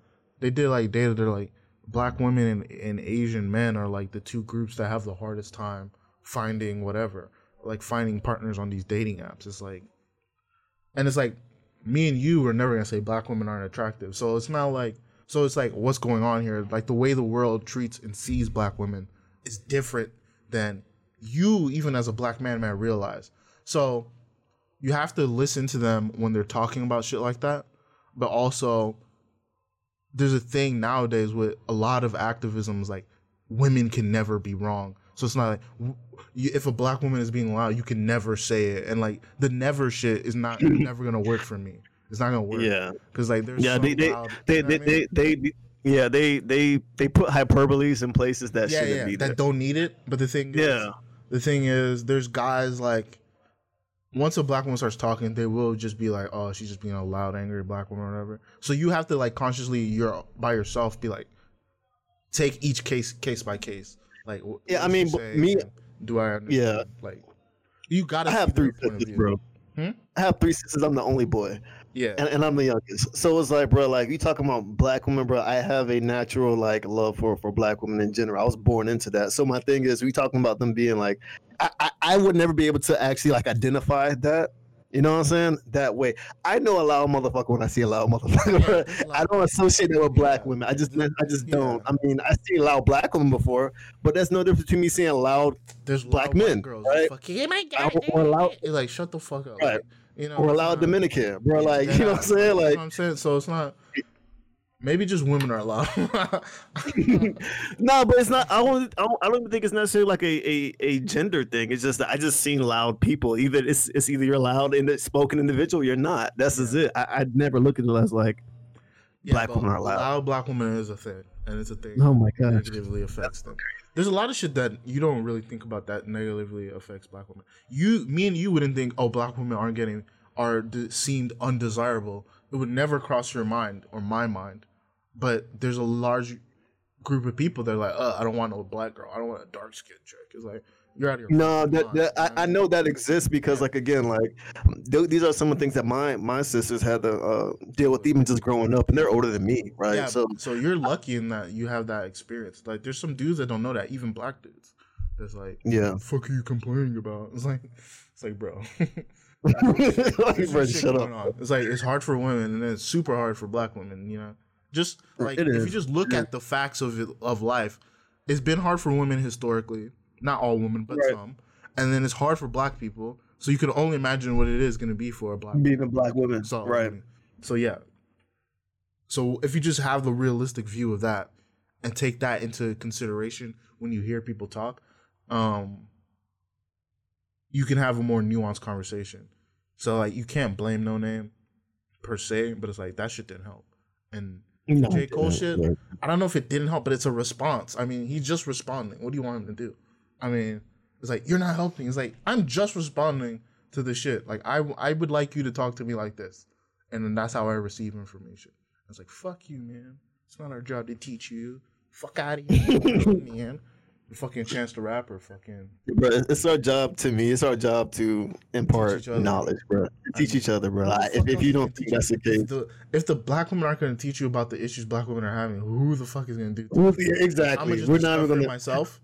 dated. They're like black women and Asian men are like the two groups that have the hardest time finding whatever, like finding partners on these dating apps. It's like, and it's like me and you are never gonna say black women aren't attractive. So it's not like. So it's like, what's going on here? Like, the way the world treats and sees black women is different than you, even as a black man, might realize. So you have to listen to them when they're talking about shit like that. But also, there's a thing nowadays with a lot of activism is like, women can never be wrong. So it's not like, if a black woman is being loud, you can never say it. And like, the never shit is not never going to work for me. It's not gonna work. Yeah, because like there's they put hyperboles in places that shouldn't be there, that don't need it. But the thing is, there's guys like, once a black woman starts talking, they will just be like, oh, she's just being a loud, angry black woman or whatever. So you have to like consciously, you're by yourself, be like, take each case by case. Like yeah, I mean, do I understand? Yeah, like you gotta. I have three sisters, bro. I have three sisters. I'm the only boy. Yeah, and I'm the youngest. So it's like, bro, like you talking about black women, bro. I have a natural like love for black women in general. I was born into that. So my thing is, we talking about them being like, I would never be able to actually like identify that. You know what I'm saying? That way, I know a loud motherfucker when I see a loud motherfucker. Yeah, I don't associate it with black women. I just don't. I mean, I see loud black women before, but that's no difference between me seeing loud. There's black loud men, girls, right? Oh my God, or loud. You're like, shut the fuck up. Right. You know, or loud Dominican, bro. Like, you know what I'm saying? Like, you know what I'm saying? So it's not. Maybe just women are loud. No, but it's not. I don't even think it's necessarily like a gender thing. It's just that I just seen loud people. Either it's either you're loud and a spoken individual, you're not. That's just it. I'd never look at it as like black women are loud. Loud black women is a thing, and it's a thing. Oh my God, negatively affects them. There's a lot of shit that you don't really think about that negatively affects black women. Me and you wouldn't think, oh, black women aren't getting seemed undesirable. It would never cross your mind or my mind, but there's a large group of people that are like, I don't want no black girl. I don't want a dark skinned chick. It's like, you're out of your mind. No, I know that exists because, like, again, like, these are some of the things that my sisters had to deal with even just growing up, and they're older than me, right? Yeah, so you're lucky in that you have that experience. Like, there's some dudes that don't know that, even black dudes. That's like, yeah, what the fuck are you complaining about? It's like, bro. It's like, it's hard for women and then it's super hard for black women, you know. Just like, if you just look at the facts of life, it's been hard for women historically, not all women, but some, and then it's hard for black people. So you can only imagine what it is going to be for a black woman. So, right. So yeah. So if you just have the realistic view of that and take that into consideration when you hear people talk, you can have a more nuanced conversation. So, like, you can't blame No Name per se, but it's like, that shit didn't help. And J. Cole shit, I don't know if it didn't help, but it's a response. I mean, he's just responding. What do you want him to do? I mean, it's like, you're not helping. It's like, I'm just responding to the shit. Like, I would like you to talk to me like this. And then that's how I receive information. I was like, fuck you, man. It's not our job to teach you. Fuck out of here, man. Fucking Chance the Rapper, fucking. Bro, it's our job to me. It's our job to impart knowledge, bro. Teach each other, bro. If you don't think that's the case, if the black women aren't going to teach you about the issues black women are having, who the fuck is going to do that? Yeah, exactly. We're not even going to myself.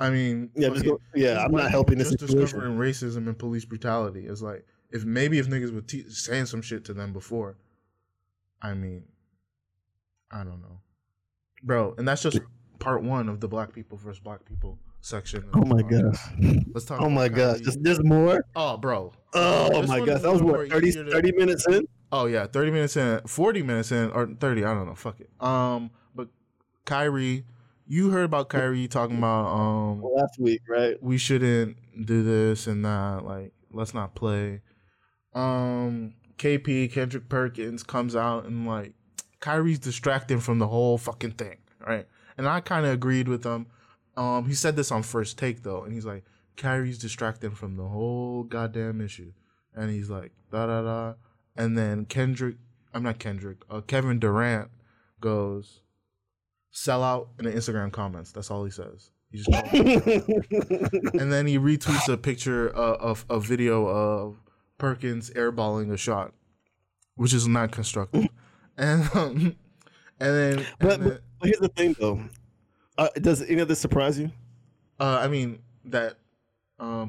I mean, I'm not helping this situation. Just discovering racism and police brutality. It's like, if niggas were saying some shit to them before, I mean, I don't know. bro. And that's just part one of the black people versus black people section. Oh my gosh. Let's talk. Oh my gosh. There's more. Oh, bro. Oh my gosh. That was what, 30 minutes in? Oh yeah, 30 minutes in, 40 minutes in, or 30, I don't know, fuck it. But Kyrie, you heard about Kyrie talking about last week, right? We shouldn't do this and that, like, let's not play. KP, Kendrick Perkins, comes out and like Kyrie's distracting from the whole fucking thing, right? And I kind of agreed with him. He said this on First Take though, and he's like, Kyrie's distracting from the whole goddamn issue, and he's like, da da da. And then Kevin Durant goes, sell out in the Instagram comments. That's all he says. He just and then he retweets a picture of a video of Perkins airballing a shot, which is not constructive. But here's the thing though. Does any of this surprise you? I mean that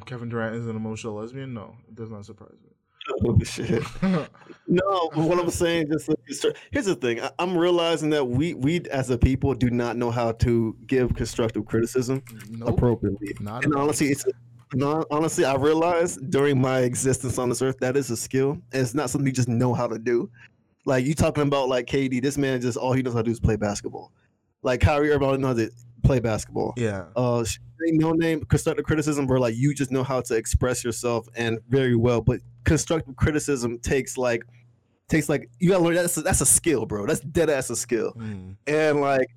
Kevin Durant is an emotional lesbian? No, it does not surprise me. Oh, shit. No, what I'm saying, here's the thing. I'm realizing that we as a people do not know how to give constructive criticism appropriately. And honestly, I realized during my existence on this earth that is a skill, and it's not something you just know how to do. Like you talking about like KD, this man just all he knows how to do is play basketball. Like Kyrie Irving knows how to play basketball. Yeah. No name constructive criticism where like you just know how to express yourself and very well, but constructive criticism takes like you gotta learn that's a skill, bro. That's dead ass a skill. And like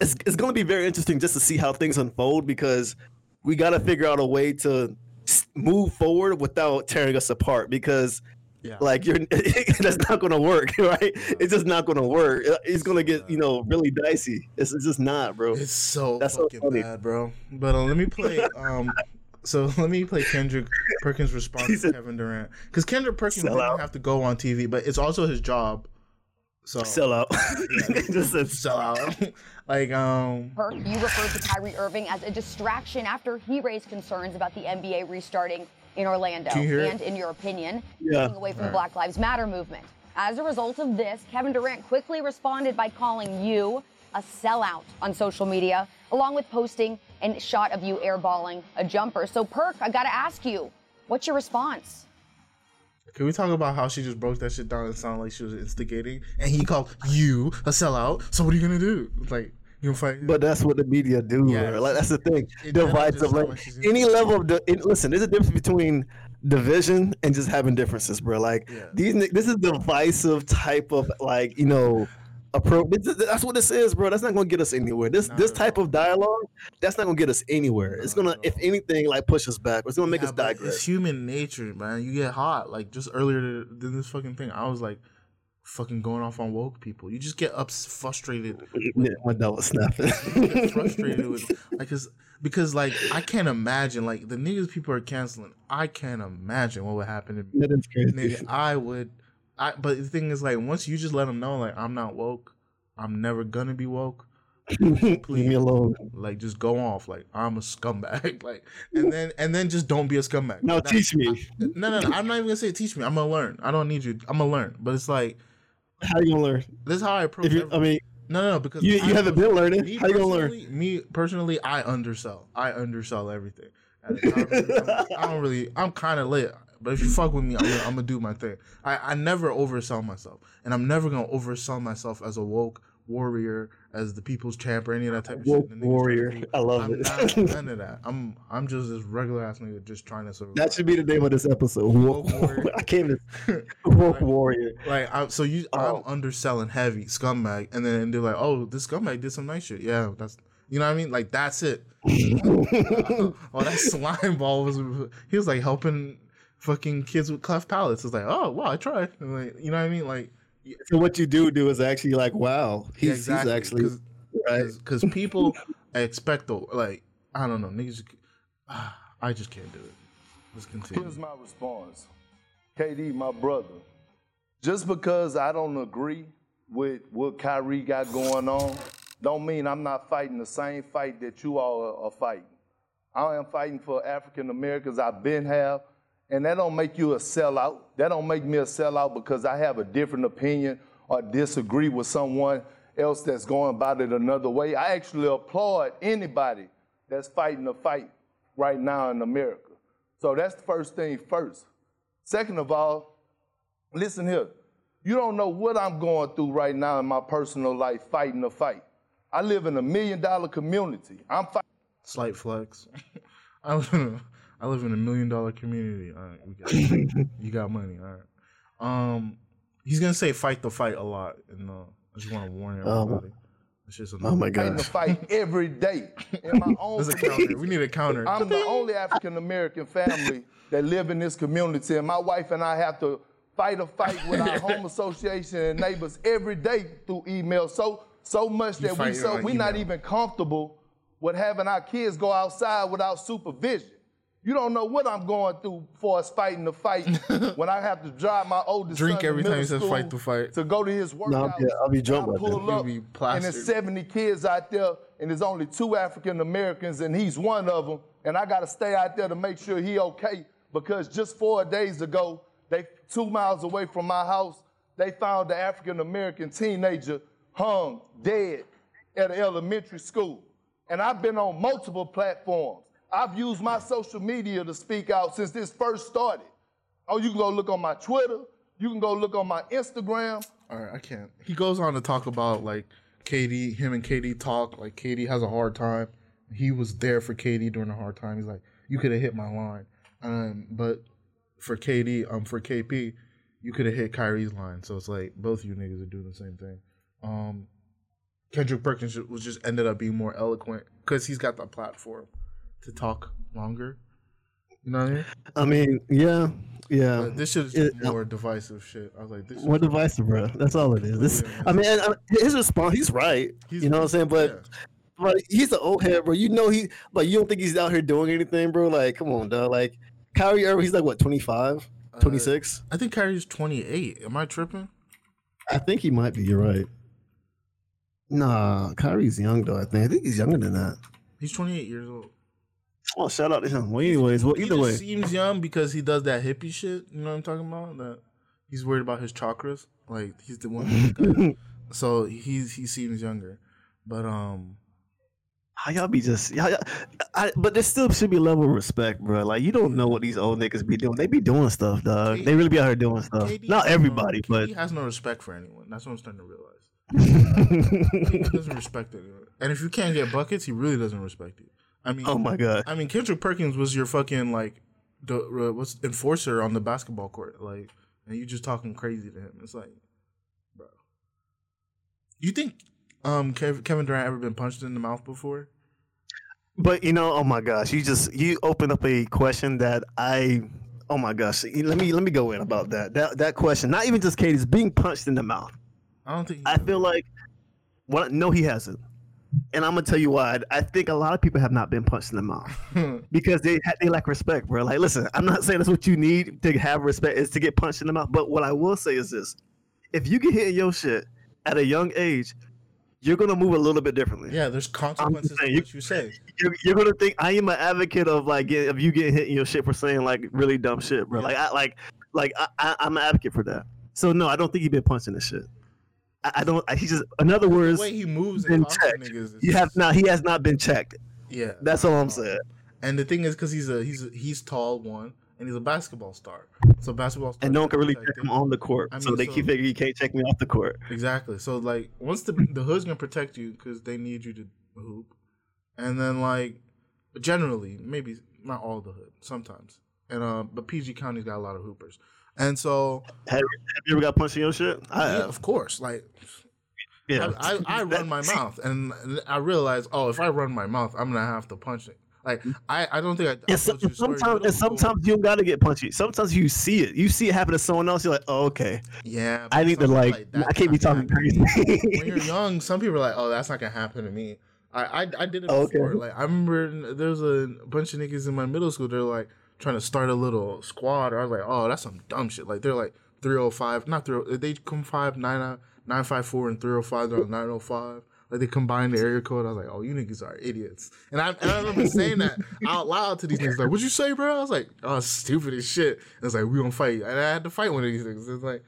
it's gonna be very interesting just to see how things unfold, because we gotta figure out a way to move forward without tearing us apart, because like that's not gonna work, right? It's just not gonna work. It's gonna get really dicey. It's just not, bro. It's so that's fucking so bad, bro. But let me play Kendrick Perkins' response to Kevin Durant, because Kendrick Perkins doesn't have to go on TV, but it's also his job. So sell out, just said sell out. Like you referred to Kyrie Irving as a distraction after he raised concerns about the NBA restarting in Orlando, and in your opinion, moving away from the Black Lives Matter movement. As a result of this, Kevin Durant quickly responded by calling you a sellout on social media, along with posting a shot of you airballing a jumper. So, Perk, I gotta ask you, what's your response? Can we talk about how she just broke that shit down and sounded like she was instigating, and he called you a sellout? So what are you gonna do? Like. But that's what the media do. Yes. Like that's the thing. Divides of like any level of listen. There's a difference between division and just having differences, bro. Like this is divisive type of like approach. That's what this is, bro. That's not gonna get us anywhere. This type of dialogue, that's not gonna get us anywhere. It's gonna, if anything, like push us back. It's gonna make us digress. It's human nature, man. You get hot. Like just earlier than this fucking thing, I was like. Fucking going off on woke people. You just get frustrated. My dog was snapping. Frustrated with because like I can't imagine like the niggas people are canceling. I can't imagine what would happen to me. That is crazy. Nigga, but the thing is like once you just let them know like I'm not woke, I'm never gonna be woke. Please, leave me alone. Like just go off. Like I'm a scumbag. Like and then just don't be a scumbag. No, teach me. No. I'm not even gonna say teach me. I'm gonna learn. I don't need you. I'm gonna learn. But it's like. How you gonna learn? This is how I approach it. I mean, no, because you haven't been learning. How you gonna learn? Me personally, I undersell everything. At the time, I'm kind of lit, but if you fuck with me, I'm gonna do my thing. I never oversell myself, and I'm never gonna oversell myself as a woke warrior, as the people's champ, or any of that type of woke shit. Warrior, I love it. I'm not none of that. I'm just this regular ass nigga just trying to survive. That should be the name of this episode. Woke warrior. I came to woke warrior. Like I'm underselling heavy scumbag, and they're like, oh, this scumbag did some nice shit. Yeah, that's you know what I mean. Like that's it. Oh, that slime ball he was like helping fucking kids with cleft palates. It's like, oh wow, I tried. And like you know what I mean, like. So what you do is actually like, wow, he's actually because right? People expect though, like I don't know, niggas. I just can't do it. Let's continue. Here's my response, KD, my brother. Just because I don't agree with what Kyrie got going on, don't mean I'm not fighting the same fight that you all are fighting. I am fighting for African Americans. I've been have. And that don't make you a sellout. That don't make me a sellout because I have a different opinion or disagree with someone else that's going about it another way. I actually applaud anybody that's fighting a fight right now in America. So that's the first thing first. Second of all, listen here. You don't know what I'm going through right now in my personal life fighting a fight. I live in $1 million community. I'm fighting. Slight flex. I live in $1 million community. All right, we got you. You got money. All right. He's gonna say fight the fight a lot, and I just want to warn everybody. It's just oh my god, fighting the fight every day in my own. There's a counter. We need a counter. I'm the only African American family that live in this community, and my wife and I have to fight a fight with our home association and neighbors every day through email. So much that we're not even comfortable with having our kids go outside without supervision. You don't know what I'm going through for us fighting the fight when I have to drive my oldest son to middle school fight to, go to his workout. No, I'll be drunk. I pull up and there's 70 kids out there and there's only 2 African Americans and he's one of them and I got to stay out there to make sure he okay because just 4 days ago, 2 miles away from my house, they found the African American teenager hung dead at an elementary school. And I've been on multiple platforms. I've used my social media to speak out since this first started. Oh, you can go look on my Twitter. You can go look on my Instagram. All right, I can't. He goes on to talk about, like, KD, him and KD talk. Like, KD has a hard time. He was there for KD during a hard time. He's like, you could have hit my line. But for KD, for KP, you could have hit Kyrie's line. So it's like both of you niggas are doing the same thing. Kendrick Perkins was just ended up being more eloquent because he's got the platform to talk longer. You know what I mean? I mean, yeah. But this shit's more divisive shit. I was like, this more divisive, bro. That's all it is. This, yeah, I mean, his response, he's right. You know what I'm saying? But. Yeah. But he's an old head, bro. You know he, like, you don't think he's out here doing anything, bro? Like, come on, dog. Like, Kyrie Irving, he's like, what, 25, 26? I think Kyrie's 28. Am I tripping? I think he might be. You're right. Nah, Kyrie's young, though, I think. I think he's younger than that. He's 28 years old. Oh, shout out to him. Well, anyways, well, either way. He seems young because he does that hippie shit. You know what I'm talking about? That he's worried about his chakras. Like, he's the one. So he seems younger. But, how y'all be just, but there still should be a level of respect, bro. Like, you don't know what these old niggas be doing. They be doing stuff, dog. They really be out here doing stuff. Not everybody, but he has no respect for anyone. That's what I'm starting to realize. He doesn't respect anyone. And if you can't get buckets, he really doesn't respect you. I mean, oh my god. I mean, Kendrick Perkins was your fucking enforcer on the basketball court, like, and you just talking crazy to him. It's like, bro, you think Kevin Durant ever been punched in the mouth before? But you know, oh my gosh, you opened up a question that oh my gosh, let me go in about that. That question, not even just KD's being punched in the mouth. I don't think. I feel like, well, no, he hasn't, and I'm gonna tell you why. I think a lot of people have not been punched in the mouth because they lack respect, bro. Like, listen, I'm not saying that's what you need to have respect is to get punched in the mouth, but what I will say is this: if you get hit in your shit at a young age, you're going to move a little bit differently. Yeah, there's consequences to what you say. You're going to think, I am an advocate of, like, of you getting hit in your shit for saying, like, really dumb shit, bro. Yeah. I'm an advocate for that. So, no, I don't think he's been punching this shit. In other words, the way he moves and talks to niggas. He has not been checked. Yeah. That's all I'm saying. And the thing is, because he's tall, one, and he's a basketball star. So basketball stars, and no one can really check him on the court. I mean, so they keep thinking, you can't check me off the court. Exactly. So, like, once the hood's going to protect you because they need you to hoop. And then, like, generally, maybe not all the hood, sometimes. And but PG County's got a lot of hoopers. And so... Have you ever got punched in your shit? Yeah, of course. Like, yeah. I run my mouth. And I realize, if I run my mouth, I'm going to have to punch it. Like, I don't think I sometimes you gotta get punchy. Sometimes you see it. You see it happen to someone else. You're like, oh, okay. Yeah. I need to, like I can't be talking crazy. When you're young, some people are like, oh, that's not gonna happen to me. I did it before. Like, I remember there was a bunch of niggas in my middle school. They're like trying to start a little squad. Or I was like, oh, that's some dumb shit. Like, they're like 305, not 30. They come 954 and 305. They're 905. Like, they combined the area code. I was like, oh, you niggas are idiots. And I remember saying that out loud to these niggas. Like, what'd you say, bro? I was like, oh, stupid as shit. And it's like, we gonna fight. And I had to fight one of these niggas. It's like,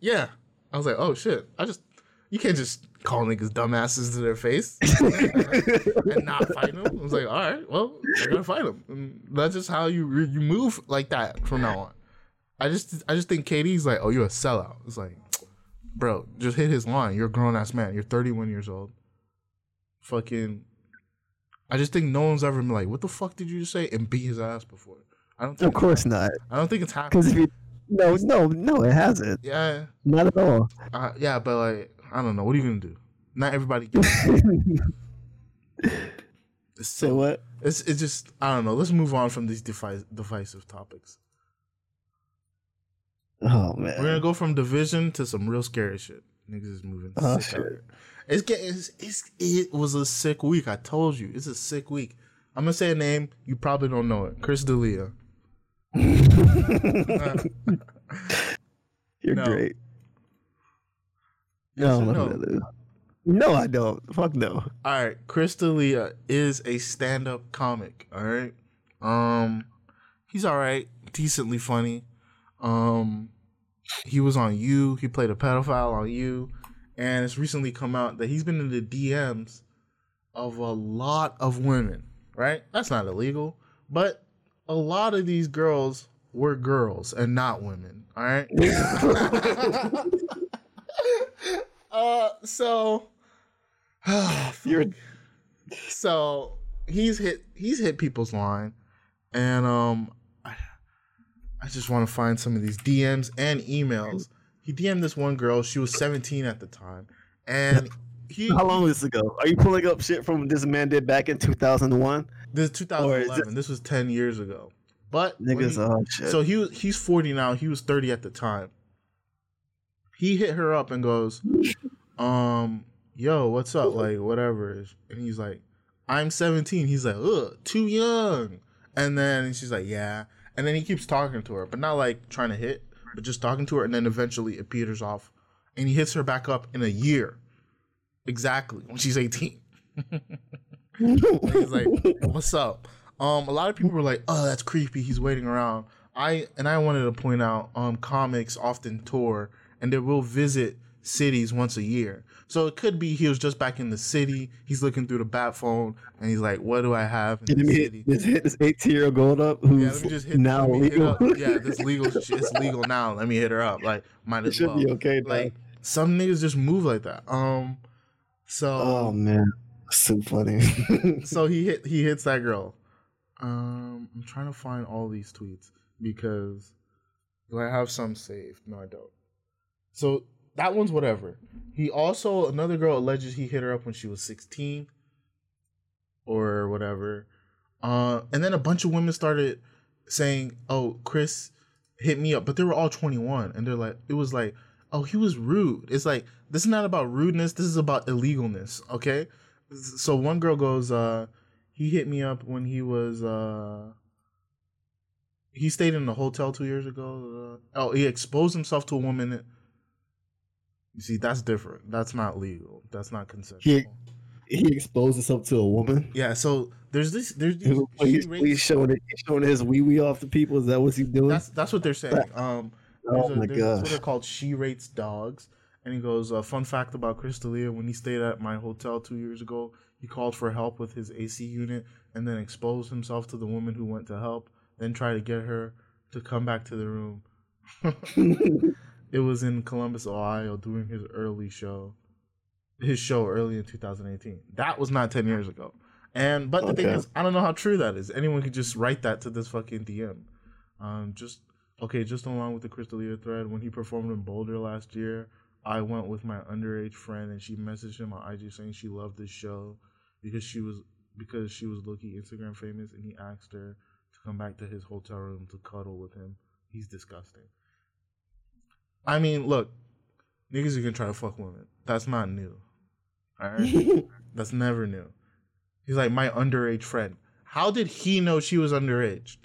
yeah. I was like, oh, shit. I just, you can't just call niggas dumbasses to their face and not fight them. I was like, all right, well, I'm gonna fight them. And that's just how you move like that from now on. I just think KD's like, oh, you're a sellout. It's like, bro, just hit his line. You're a grown ass man. You're 31 years old. Fucking, I just think no one's ever been like, what the fuck did you just say? And beat his ass before. I don't. Think of course not. I don't think it's happening. Because no, it hasn't. Yeah. Not at all. Yeah, but like, I don't know. What are you gonna do? Not everybody gets it. So what? It's just, I don't know. Let's move on from these divisive topics. Oh man. We're gonna go from division to some real scary shit. Niggas is moving. Oh sick shit. It was a sick week. I told you, it's a sick week. I'm gonna say a name you probably don't know it. Chris D'Elia. You're no. Great. No, I don't. Fuck no. All right, Chris D'Elia is a stand-up comic. All right, he's all right, decently funny. He was on You. He played a pedophile on You, and it's recently come out that he's been in the DMs of a lot of women. Right? That's not illegal, but a lot of these girls were girls and not women. All right. So he's hit people's line, and I just want to find some of these DMs and emails. He DM'd this one girl. She was 17 at the time, and how long was this ago? Are you pulling up shit from this man did back in 2001? This is 2011. This was 10 years ago. But niggas, shit. So he's 40 now. He was 30 at the time. He hit her up and goes, yo, what's up? Like, whatever. And he's like, I'm 17. He's like, ugh, too young. And then she's like, yeah. And then he keeps talking to her, but not like trying to hit, but just talking to her. And then eventually it peters off and he hits her back up in a year. Exactly, when she's 18. He's like, what's up? A lot of people were like, oh, that's creepy, he's waiting around. I wanted to point out, comics often tour, and they will visit cities once a year. So it could be he was just back in the city, he's looking through the bat phone, and he's like, what do I have in the city? Just hit this 18-year-old going up who's now legal. Yeah, this legal shit, it's legal now, let me hit her up. Like, might as well. It should be okay, like, man. Some niggas just move like that. So, oh man, so funny. So he hits that girl. I'm trying to find all these tweets because do I have some saved? No, I don't. So that one's whatever. He also, another girl alleges he hit her up when she was 16 or whatever. And then a bunch of women started saying, "Oh, Chris hit me up," but they were all 21, and they're like, it was like, oh, he was rude. It's like, this is not about rudeness. This is about illegalness, okay? So one girl goes, he hit me up when he was, he stayed in a hotel 2 years ago. Oh, he exposed himself to a woman. You see, that's different. That's not legal. That's not consensual. He exposed himself to a woman? Yeah, so there's these. He's showing his wee-wee off to people? Is that what he's doing? That's what they're saying. There's a Twitter called She Rates Dogs, and he goes, fun fact about Chris D'Elia, when he stayed at my hotel 2 years ago, he called for help with his AC unit and then exposed himself to the woman who went to help, then tried to get her to come back to the room. It was in Columbus, Ohio, doing his show early in 2018. That was not 10 years ago. But the thing is, I don't know how true that is. Anyone could just write that to this fucking DM. Just along with the Chris D'Elia thread, when he performed in Boulder last year, I went with my underage friend and she messaged him on IG saying she loved this show because she was looking Instagram famous, and he asked her to come back to his hotel room to cuddle with him. He's disgusting. I mean, look, niggas are gonna try to fuck women. That's not new. Alright? That's never new. He's like, my underage friend. How did he know she was underage?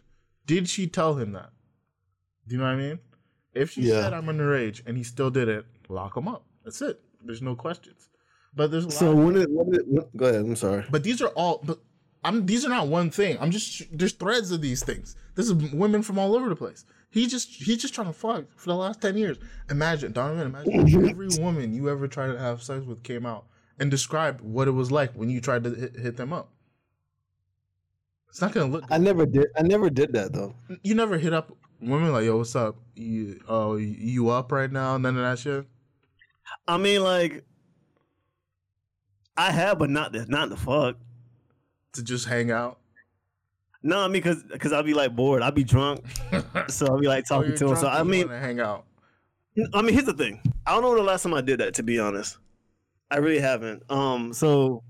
Did she tell him that? Do you know what I mean? If she said I'm underage and he still did it, lock him up. That's it. There's no questions. But there's a lot. So when go ahead. I'm sorry. But these are all. But these are not one thing. There's threads of these things. This is women from all over the place. He's just trying to fuck for the last 10 years. Imagine, Donovan, imagine every woman you ever tried to have sex with came out and described what it was like when you tried to hit them up. It's not going to look good. I never did that, though. You never hit up women like, yo, what's up? You up right now? None of that shit? I mean, like, I have, but not the fuck. To just hang out? No, I mean, because I'll be like bored. I'll be drunk. So I'll be like talking to him. So I mean, hang out. I mean, here's the thing. I don't know the last time I did that, to be honest. I really haven't. So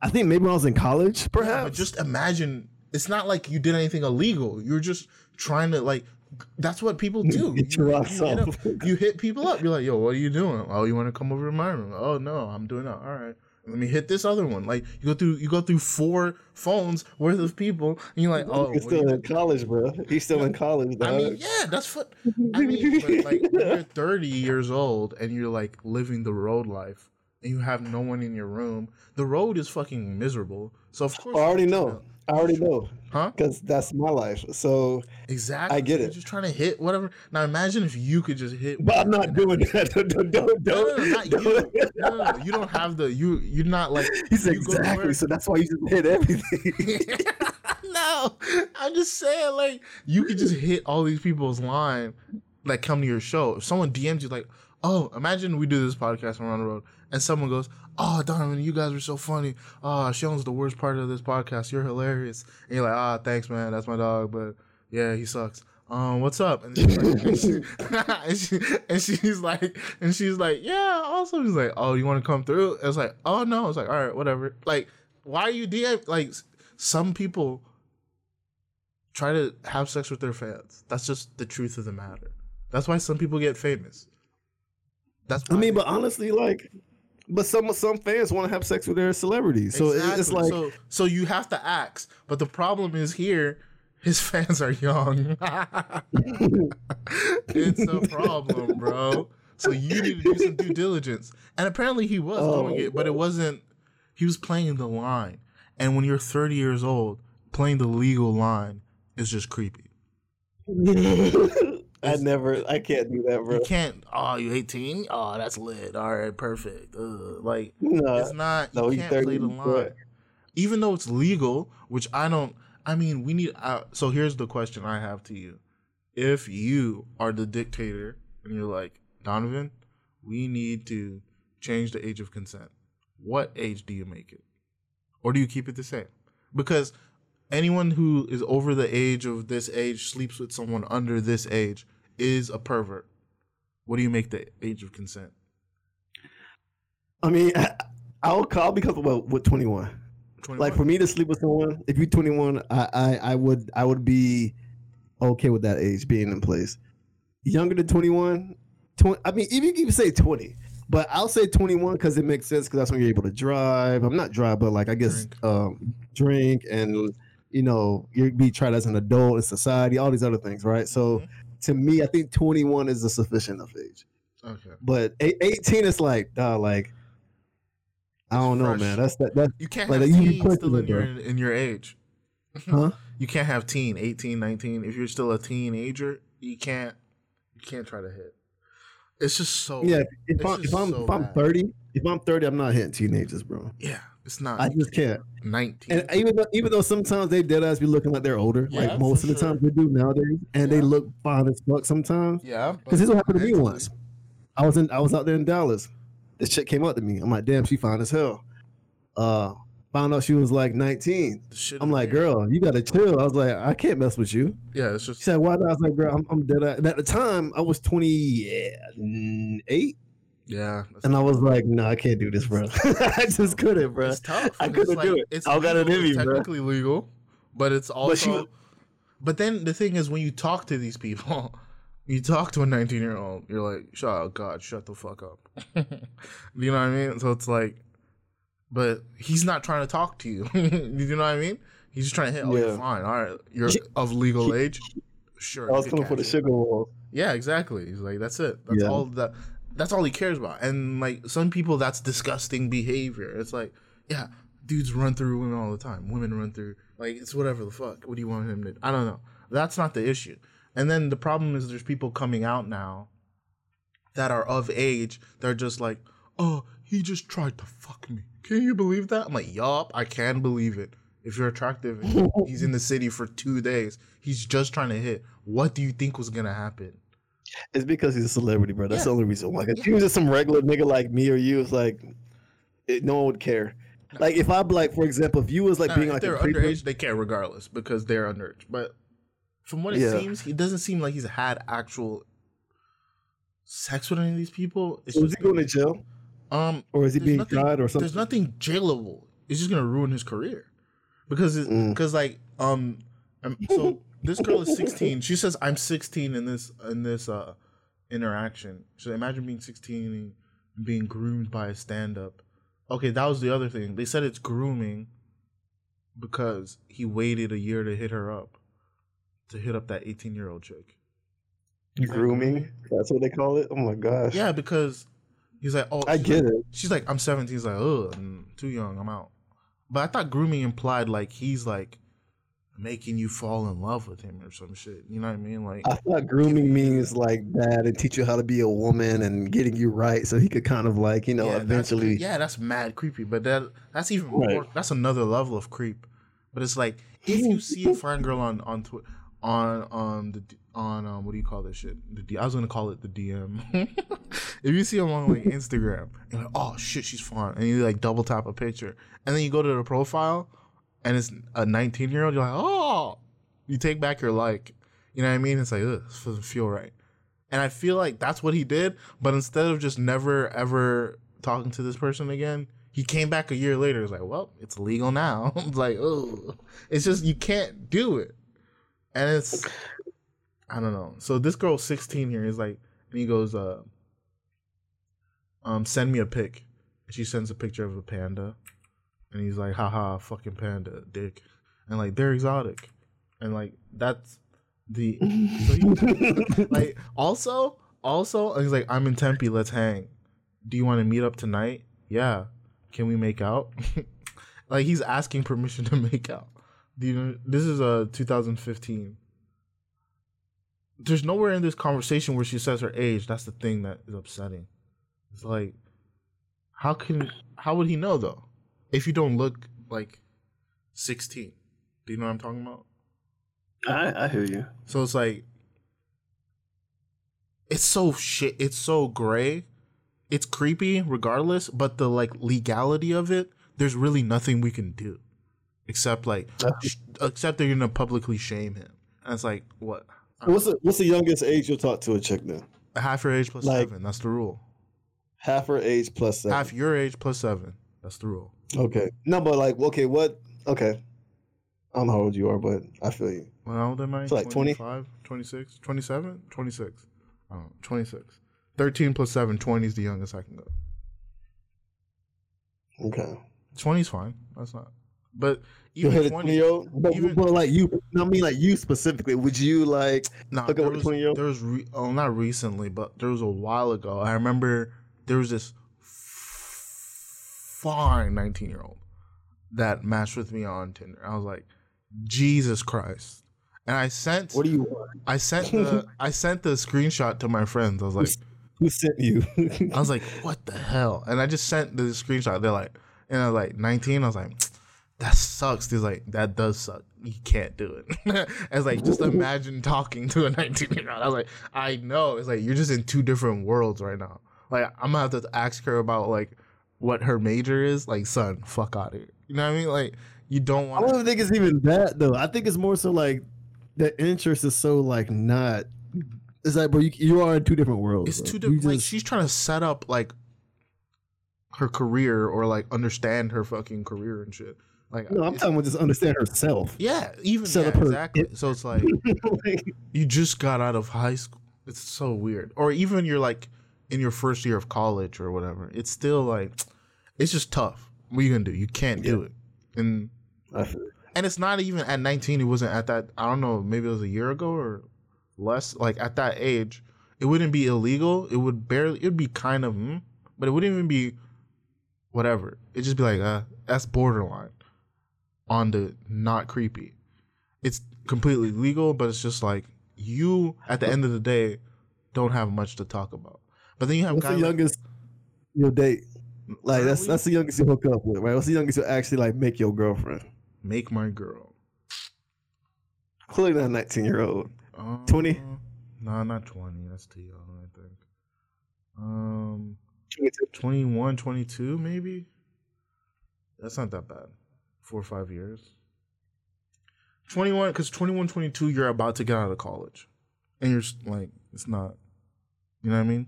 I think maybe when I was in college, perhaps. Yeah, but just imagine. It's not like you did anything illegal. You're just trying to, like, that's what people do. You hit people up. You're like, yo, what are you doing? Oh, you want to come over to my room? Oh, no, I'm doing that. All right. Let me hit this other one. Like, you go through 4 phones worth of people, and you're like, oh, he's still in college, bro. He's still in college, dog. I mean, yeah, that's what I mean. But like, when you're 30 years old and you're like living the road life, and you have no one in your room. The road is fucking miserable. So of course, I already know, huh? Because that's my life. So exactly, I get it. Just trying to hit whatever. Now imagine if you could just hit. But I'm not doing that. No, you don't have the. You're not like. He's exactly. So that's why you just hit everything. No, I'm just saying, like, you could just hit all these people's line that come to your show. If someone DMs you, like, oh, imagine we do this podcast and we're on the road, and someone goes, oh, Donovan, you guys were so funny. Oh, Sean's the worst part of this podcast. You're hilarious. And you're like, ah, oh, thanks, man. That's my dog. But yeah, he sucks. What's up? And, like, and she's like, yeah, also. He's like, oh, you want to come through? It's like, oh, no. It's like, all right, whatever. Like, why are you DM? Like, some people try to have sex with their fans. That's just the truth of the matter. That's why some people get famous. That's why. I mean, but honestly, like, but some fans want to have sex with their celebrities, so exactly. It's like so you have to ask. But the problem is here, his fans are young. It's a problem, bro. So you need to do some due diligence. And apparently he was doing it, but it wasn't. He was playing the line, and when you're 30 years old, playing the legal line is just creepy. I can't do that, bro. You can't. Oh, you 18? Oh, that's lit. All right, perfect. Like, no, it's not. You can't play the line, even though it's legal. Which I don't. I mean, we need. So here's the question I have to you: if you are the dictator and you're like, Donovan, we need to change the age of consent. What age do you make it, or do you keep it the same? Because anyone who is over the age of this age, sleeps with someone under this age, is a pervert. What do you make the age of consent? I mean, I'll be comfortable with 21. Like, for me to sleep with someone, if you're 21, I would be okay with that age being in place. Younger than 21, I mean, even if you say 20, but I'll say 21 because it makes sense, because that's when you're able to drive. I'm not drive, but, like, I guess drink and, you know, you be tried as an adult in society, all these other things, right? So, to me, I think 21 is a sufficient enough age. Okay. But 18 is like, I don't know, man. That's you can't have teen still in your age. Huh? You can't have teen, 18, 19. If you're still a teenager, you can't try to hit. It's just so. Yeah. If I'm 30, I'm not hitting teenagers, bro. Yeah. It's not. I just can't. 19. And even though sometimes they dead ass be looking like they're older, yeah, like most of the time they do nowadays, and they look fine as fuck sometimes. Yeah. Because this what happened to me once. I was out there in Dallas. This chick came up to me. I'm like, damn, she fine as hell. Found out she was like 19. I'm like, girl, you gotta chill. I was like, I can't mess with you. Yeah, it's just. She said, why not? I was like, girl, I'm dead ass. And at the time, I was 28. Yeah, and I was like, no, I can't do this, bro. I just couldn't, bro. It's tough. I couldn't do it. I got an envy, bro. It's technically legal, but it's also. But then the thing is, when you talk to these people, you talk to a 19-year-old, you're like, oh God, shut the fuck up. You know what I mean? So it's like, but he's not trying to talk to you. You know what I mean? He's just trying to hit. Oh, you're fine. All right, you're of legal age. Sure. I was coming for the sugar wall. Yeah, exactly. He's like, that's it. That's all that. That's all he cares about. And, like, some people, that's disgusting behavior. It's like, yeah, dudes run through women all the time. Women run through, like, it's whatever the fuck. What do you want him to do? I don't know. That's not the issue. And then the problem is there's people coming out now that are of age. They're just like, oh, he just tried to fuck me. Can you believe that? I'm like, yup, I can believe it. If you're attractive, and he's in the city for 2 days. He's just trying to hit. What do you think was going to happen? It's because he's a celebrity, bro. That's the only reason why. If he was just some regular nigga like me or you, it's like, no one would care. Like, if I'm like, for example, if you was like being like a creeper. Underage, they care regardless because they're underage. But from what it seems, it doesn't seem like he's had actual sex with any of these people. It's is he going to jail? Or is he being tried or something? There's nothing jailable. It's just going to ruin his career. Because, so this girl is 16. She says, I'm 16 in this interaction. So imagine being 16 and being groomed by a stand-up. Okay, that was the other thing. They said it's grooming because he waited a year to hit her up, to hit up that 18-year-old chick. Grooming? That's what they call it? Oh, my gosh. Yeah, because he's like, oh. I get it. She's like, I'm 17. He's like, ugh, I'm too young. I'm out. But I thought grooming implied like he's like making you fall in love with him or some shit. You know what I mean? Like I thought grooming means like that and teach you how to be a woman and getting you right so he could kind of like, you know, eventually. That's mad creepy. But that's even more. That's another level of creep. But it's like if you see a fine girl on Twitter on what do you call this shit? I was gonna call it the DM. If you see them on like Instagram, you're like, oh shit, she's fine, and you like double tap a picture, and then you go to the profile, and it's a 19-year-old. You're like, oh, you take back your like, you know what I mean? It's like, ugh, this doesn't feel right, and I feel like that's what he did, but instead of just never ever talking to this person again, he came back a year later. It's like, well, it's legal now. It's like, oh, it's just you can't do it, and it's. I don't know. So this girl's 16 here is like, and he goes, send me a pic. She sends a picture of a panda, and he's like, haha, fucking panda, dick, and like they're exotic, and like that's the. So he, like also, he's like, I'm in Tempe, let's hang. Do you want to meet up tonight? Yeah. Can we make out? Like he's asking permission to make out. Do you know, this is 2015. There's nowhere in this conversation where she says her age. That's the thing that is upsetting. It's like, how would he know though? If you don't look like 16, do you know what I'm talking about? I hear you. So it's like, it's so shit. It's so gray. It's creepy regardless, but the like legality of it, there's really nothing we can do except like, except they're going to publicly shame him. And it's like, what? What's the youngest age you'll talk to a chick now? Half her age plus 7. That's the rule. Half her age plus 7. Half your age plus 7. That's the rule. Okay. No, but like, okay, what? Okay. I don't know how old you are, but I feel you. When old am I? It's like 25, 26, 27, 26. 26. 13 plus 7, 20 is the youngest I can go. Okay. 20 is fine. That's not. But even you hit a 20-year-old, but like you, I mean, like you specifically, would you like look at a 20-year-old? There was not recently, but there was a while ago. I remember there was this fine 19-year-old that matched with me on Tinder. I was like, Jesus Christ! And I sent. What do you want? I sent the screenshot to my friends. I was like, Who sent you? I was like, what the hell? And I just sent the screenshot. They're like, and I was like 19. I was like. That sucks. He's like, that does suck. You can't do it. It's like, just imagine talking to a 19-year-old. I was like, I know. It's like, you're just in two different worlds right now. Like, I'm going to have to ask her about, like, what her major is. Like, son, fuck out of here. You know what I mean? Like, you don't want to. I don't think it's even that, though. I think it's more so, like, the interest is so, like, not. It's like, bro, you are in two different worlds. It's two different. Like, she's trying to set up, like, her career or, like, understand her fucking career and shit. Like, no, I'm talking about just understand herself. Yeah, even exactly. So it's like, you just got out of high school. It's so weird. Or even you're like in your first year of college or whatever. It's still like, it's just tough. What are you gonna do? You can't do it. And it's not even at 19. It wasn't at that. I don't know. Maybe it was a year ago or less. Like at that age, it wouldn't be illegal. It would barely. It'd be kind of, but it wouldn't even be. whatever. It'd just be like, that's borderline on the not creepy. It's completely legal, but it's just like you, at the end of the day, don't have much to talk about. But then you have what's the youngest you'll date? Like that's the youngest you hook up with, right? What's the youngest you'll actually like make your girlfriend? Make my girl. Clearly not a 19-year-old. 20? No, not 20. That's too young, I think. 21, 22 maybe? That's not that bad. 4 or 5 years. 21, because 21, 22, you're about to get out of college. And you're like, it's not, you know what I mean?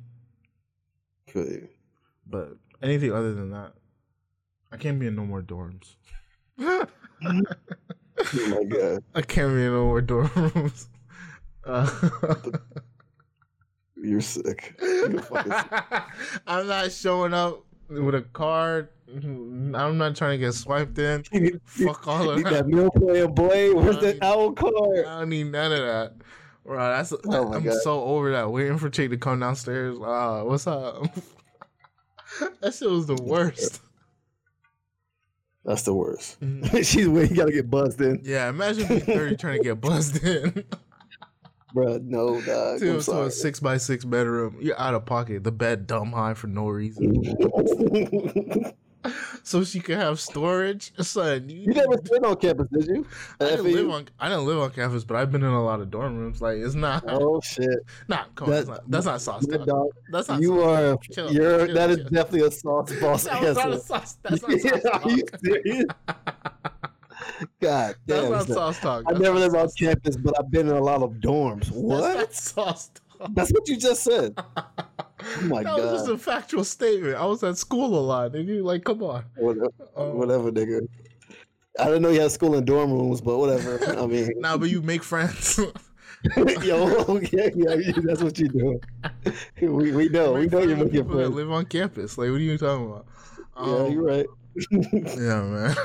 Could. But anything other than that, I can't be in no more dorms. Oh my God. I can't be in no more dorm rooms. You're sick. You're fucking sick. I'm not showing up with a card. I'm not trying to get swiped in. Fuck all of that. That meal plan, boy. Where's the owl card? I don't need none of that. Right, that's, oh I'm God. So over that. Waiting for Chick to come downstairs. What's up? That shit was the worst. That's the worst. Mm-hmm. She's waiting. You gotta get buzzed in. Yeah, imagine being 30 trying to get buzzed in. Bruh, no, dog. Dude, I'm sorry. A 6x6 bedroom. You're out of pocket. The bed dumb high for no reason. So she could have storage. Son, you never been on campus, did you? I didn't live on campus, but I've been in a lot of dorm rooms. Like, it's not. Oh shit. Nah, come on. That's not sauce. That's not. You sauce. Are. Chill, you're. Chill, that chill. Is definitely a sauce boss. That's not a sauce. That's not sauce. Are you serious? God damn. That's not sauce talk. I never lived on campus, but I've been in a lot of dorms. What? That's not sauce talk. That's what you just said. Oh my God. That was just a factual statement. I was at school a lot, nigga. Like, come on. Whatever, nigga. I didn't know you had school in dorm rooms, but whatever. I mean. Nah, but you make friends. Yo, okay, yeah, that's what you do. We know. We know you're making people friends. That live on campus. Like, what are you talking about? Yeah, you're right. Yeah, man.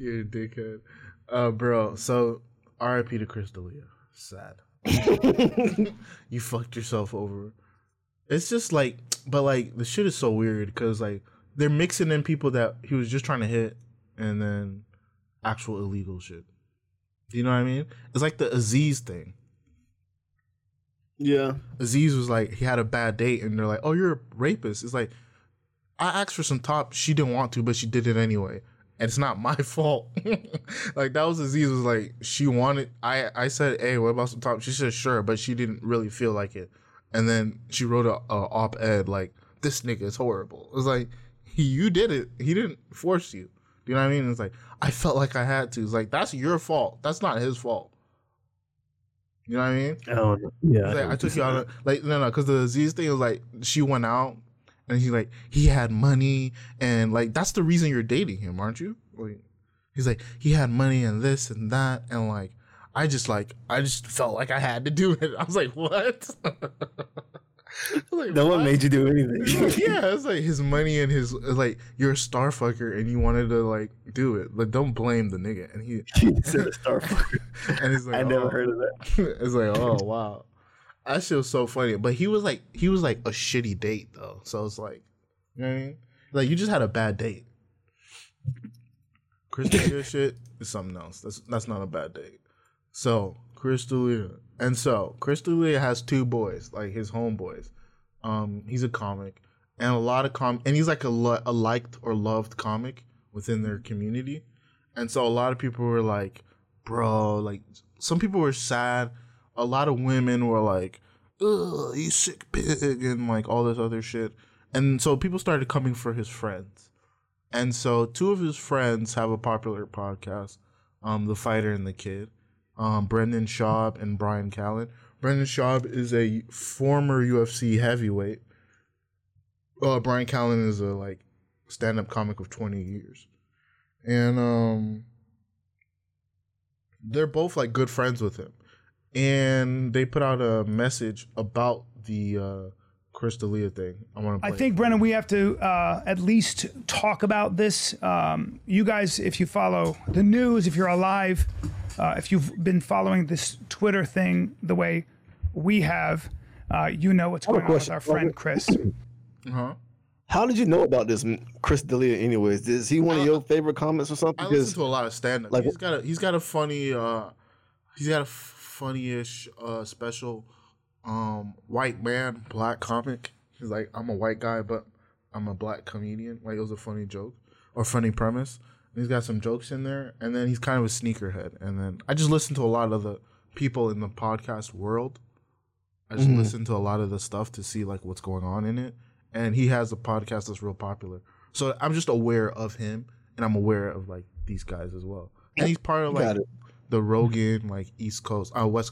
You're a dickhead. Bro, so RIP to Chris D'Elia. Sad. You fucked yourself over. It's just like, but like the shit is so weird because like they're mixing in people that he was just trying to hit and then actual illegal shit. Do you know what I mean? It's like the Aziz thing. Yeah, Aziz was like he had a bad date and they're like, oh, you're a rapist. It's like I asked for some top, she didn't want to, but she did it anyway. And it's not my fault. Like that was Aziz was like she wanted. I said, hey, what about some top? She said sure, but she didn't really feel like it. And then she wrote a op-ed like this nigga is horrible. It was like you did it. He didn't force you. Do you know what I mean? It's like I felt like I had to. It's like that's your fault. That's not his fault. You know what I mean? Yeah. Like, I took you out of like no because the Aziz thing was like she went out. And he's like, he had money, and like that's the reason you're dating him, aren't you? Like, he's like, he had money and this and that, and like, I just felt like I had to do it. I was like, what? Like, no one made you do anything. Yeah, it's like his money and his like you're a star fucker and you wanted to like do it. Like, don't blame the nigga. And he said a star fucker. And he's like, I never heard of that. It's like, oh wow. That shit was so funny. But he was like a shitty date though. So it's like, you know what I mean? Like you just had a bad date. Chris D'Elia shit is something else. That's not a bad date. So Chris D'Elia. And so Chris D'Elia has two boys, like his homeboys. He's a comic and a lot of and he's like a liked or loved comic within their community. And so a lot of people were like, bro, like some people were sad. A lot of women were like, ugh, you sick pig, and like all this other shit. And so people started coming for his friends. And so two of his friends have a popular podcast, The Fighter and the Kid, Brendan Schaub and Brian Callen. Brendan Schaub is a former UFC heavyweight. Brian Callen is a like stand-up comic of 20 years. And they're both like good friends with him. And they put out a message about the Chris D'Elia thing. I think, Brennan, we have to at least talk about this. You guys, if you follow the news, if you're alive, if you've been following this Twitter thing the way we have, you know what's going on with our friend Chris. Uh-huh. How did you know about this Chris D'Elia anyways? Is he one of your favorite comics or something? I listen to a lot of stand-up. Like, he's got a funny-ish special. White man, black comic. He's like, I'm a white guy, but I'm a black comedian. Like, it was a funny joke or funny premise. And he's got some jokes in there, and then he's kind of a sneakerhead. And then I just listen to a lot of the people in the podcast world. I just listen to a lot of the stuff to see like what's going on in it. And he has a podcast that's real popular. So I'm just aware of him, and I'm aware of, like, these guys as well. And he's part of, like, the Rogan, like, West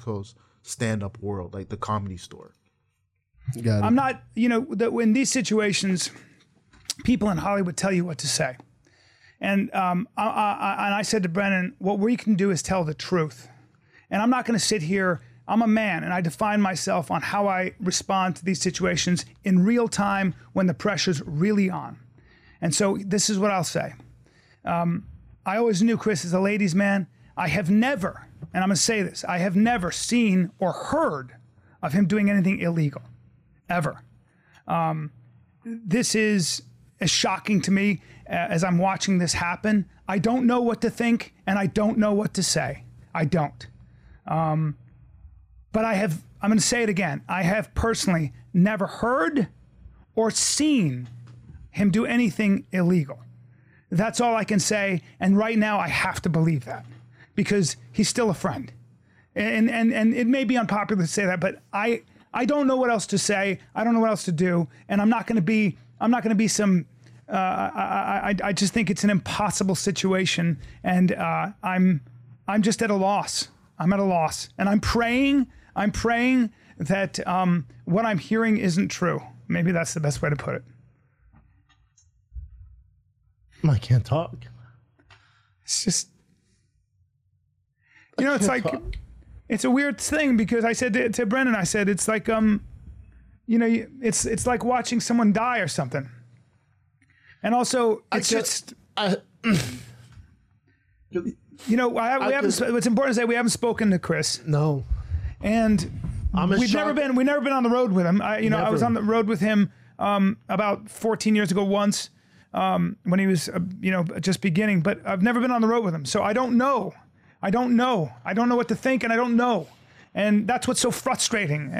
Coast stand-up world, like the Comedy Store. Got it. I'm not, that in these situations, people in Hollywood tell you what to say. And I said to Brendan, what we can do is tell the truth. And I'm not going to sit here. I'm a man, and I define myself on how I respond to these situations in real time when the pressure's really on. And so this is what I'll say. I always knew Chris is a ladies' man. I have never, and I'm going to say this, I have never seen or heard of him doing anything illegal, ever. This is as shocking to me as I'm watching this happen. I don't know what to think, and I don't know what to say. I don't. But I'm going to say it again, I have personally never heard or seen him do anything illegal. That's all I can say. And right now I have to believe that because he's still a friend. And it may be unpopular to say that, but I don't know what else to say. I don't know what else to do. And I'm not going to be some, I just think it's an impossible situation. And I'm just at a loss. I'm at a loss, and I'm praying that what I'm hearing isn't true. Maybe that's the best way to put it. I can't talk. It's just, it's like, it's a weird thing because I said to Brendan, I said, it's like, it's like watching someone die or something. And also it's it's important to say we haven't spoken to Chris. No, and we've never been on the road with him. I was on the road with him about 14 years ago once when he was just beginning. But I've never been on the road with him, so I don't know what to think, and I don't know, and that's what's so frustrating.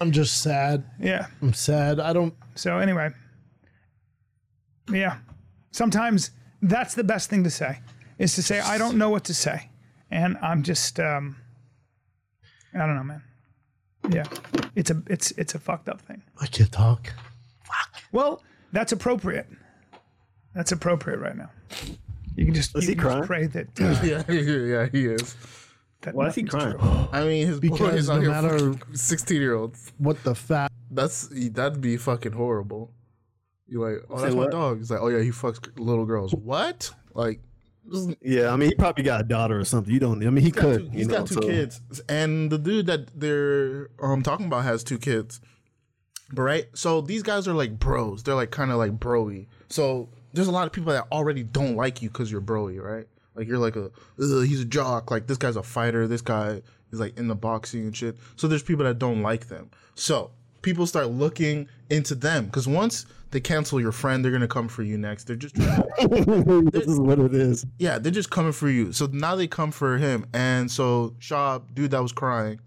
I'm just sad. Yeah, I'm sad. I don't. So anyway, yeah, sometimes that's the best thing to say. Is to say, I don't know what to say. And I'm just, I don't know, man. Yeah, it's a fucked up thing. I can't talk. Fuck. Well, that's appropriate. That's appropriate right now. You can just, just pray that. Yeah, he is. Why is he crying? I mean, his boy is on here 16-year-olds. What the fuck? That'd be fucking horrible. You're like, oh, that's my dog. He's like, oh yeah, he fucks little girls. What? Like. Yeah, I mean, he probably got a daughter or something. He's got two kids, and the dude that they're talking about has two kids. But right, so these guys are like bros. They're like kind of like bro-y. So there's a lot of people that already don't like you because you're bro-y, right? Like you're like he's a jock. Like this guy's a fighter. This guy is like in the boxing and shit. So there's people that don't like them. So people start looking into them because once they cancel your friend, they're gonna come for you next. They're just this is what it is. Yeah, they're just coming for you. So now they come for him, and so Schaub, dude, that was crying.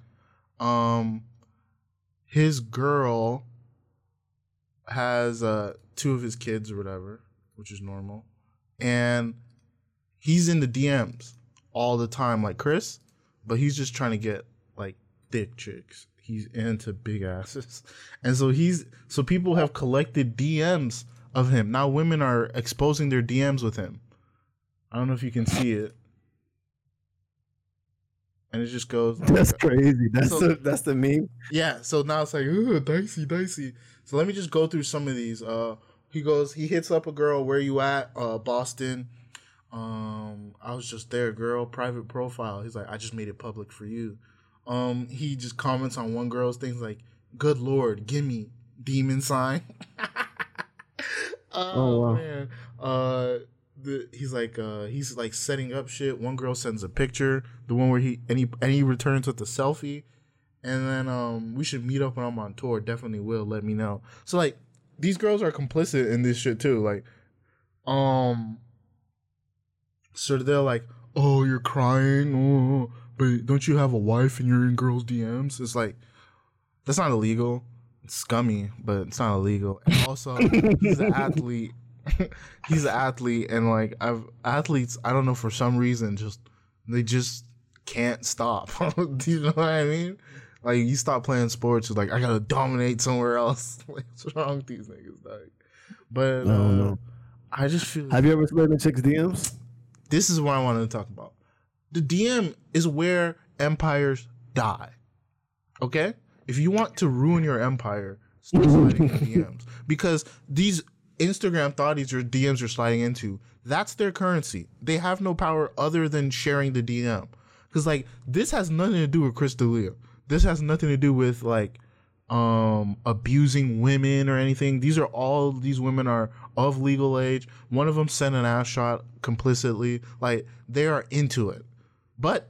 His girl has two of his kids or whatever, which is normal, and he's in the DMs all the time, like Chris, but he's just trying to get like thick chicks. He's into big asses. And so people have collected DMs of him. Now women are exposing their DMs with him. I don't know if you can see it. And it just goes. That's crazy. That's the meme. Yeah. So now it's like, ooh, dicey. So let me just go through some of these. He hits up a girl. Where you at? Boston. I was just there, girl. Private profile. He's like, I just made it public for you. He just comments on one girl's things like, good Lord, gimme demon sign. Oh wow. Man. He's like setting up shit. One girl sends a picture, the one where he returns with the selfie. And then, we should meet up when I'm on tour. Definitely will, let me know. So like, these girls are complicit in this shit too. Like, so they're like, oh, you're crying, oh, but don't you have a wife and you're in girls' DMs? It's like, that's not illegal. It's scummy, but it's not illegal. And also, he's an athlete. He's an athlete, and like, athletes, I don't know, for some reason, they just can't stop. Do you know what I mean? Like, you stop playing sports, you're like, I gotta dominate somewhere else. Like, what's wrong with these niggas? Like, but I don't know. I just feel. Have you ever slid in chicks' DMs? This is what I wanted to talk about. The DM is where empires die. Okay, if you want to ruin your empire, start sliding in DMs, because these Instagram thotties your DMs are sliding into, that's their currency. They have no power other than sharing the DM. Because like, this has nothing to do with Chris D'Elia. This has nothing to do with like abusing women or anything. These women are of legal age. One of them sent an ass shot complicitly. Like, they are into it, but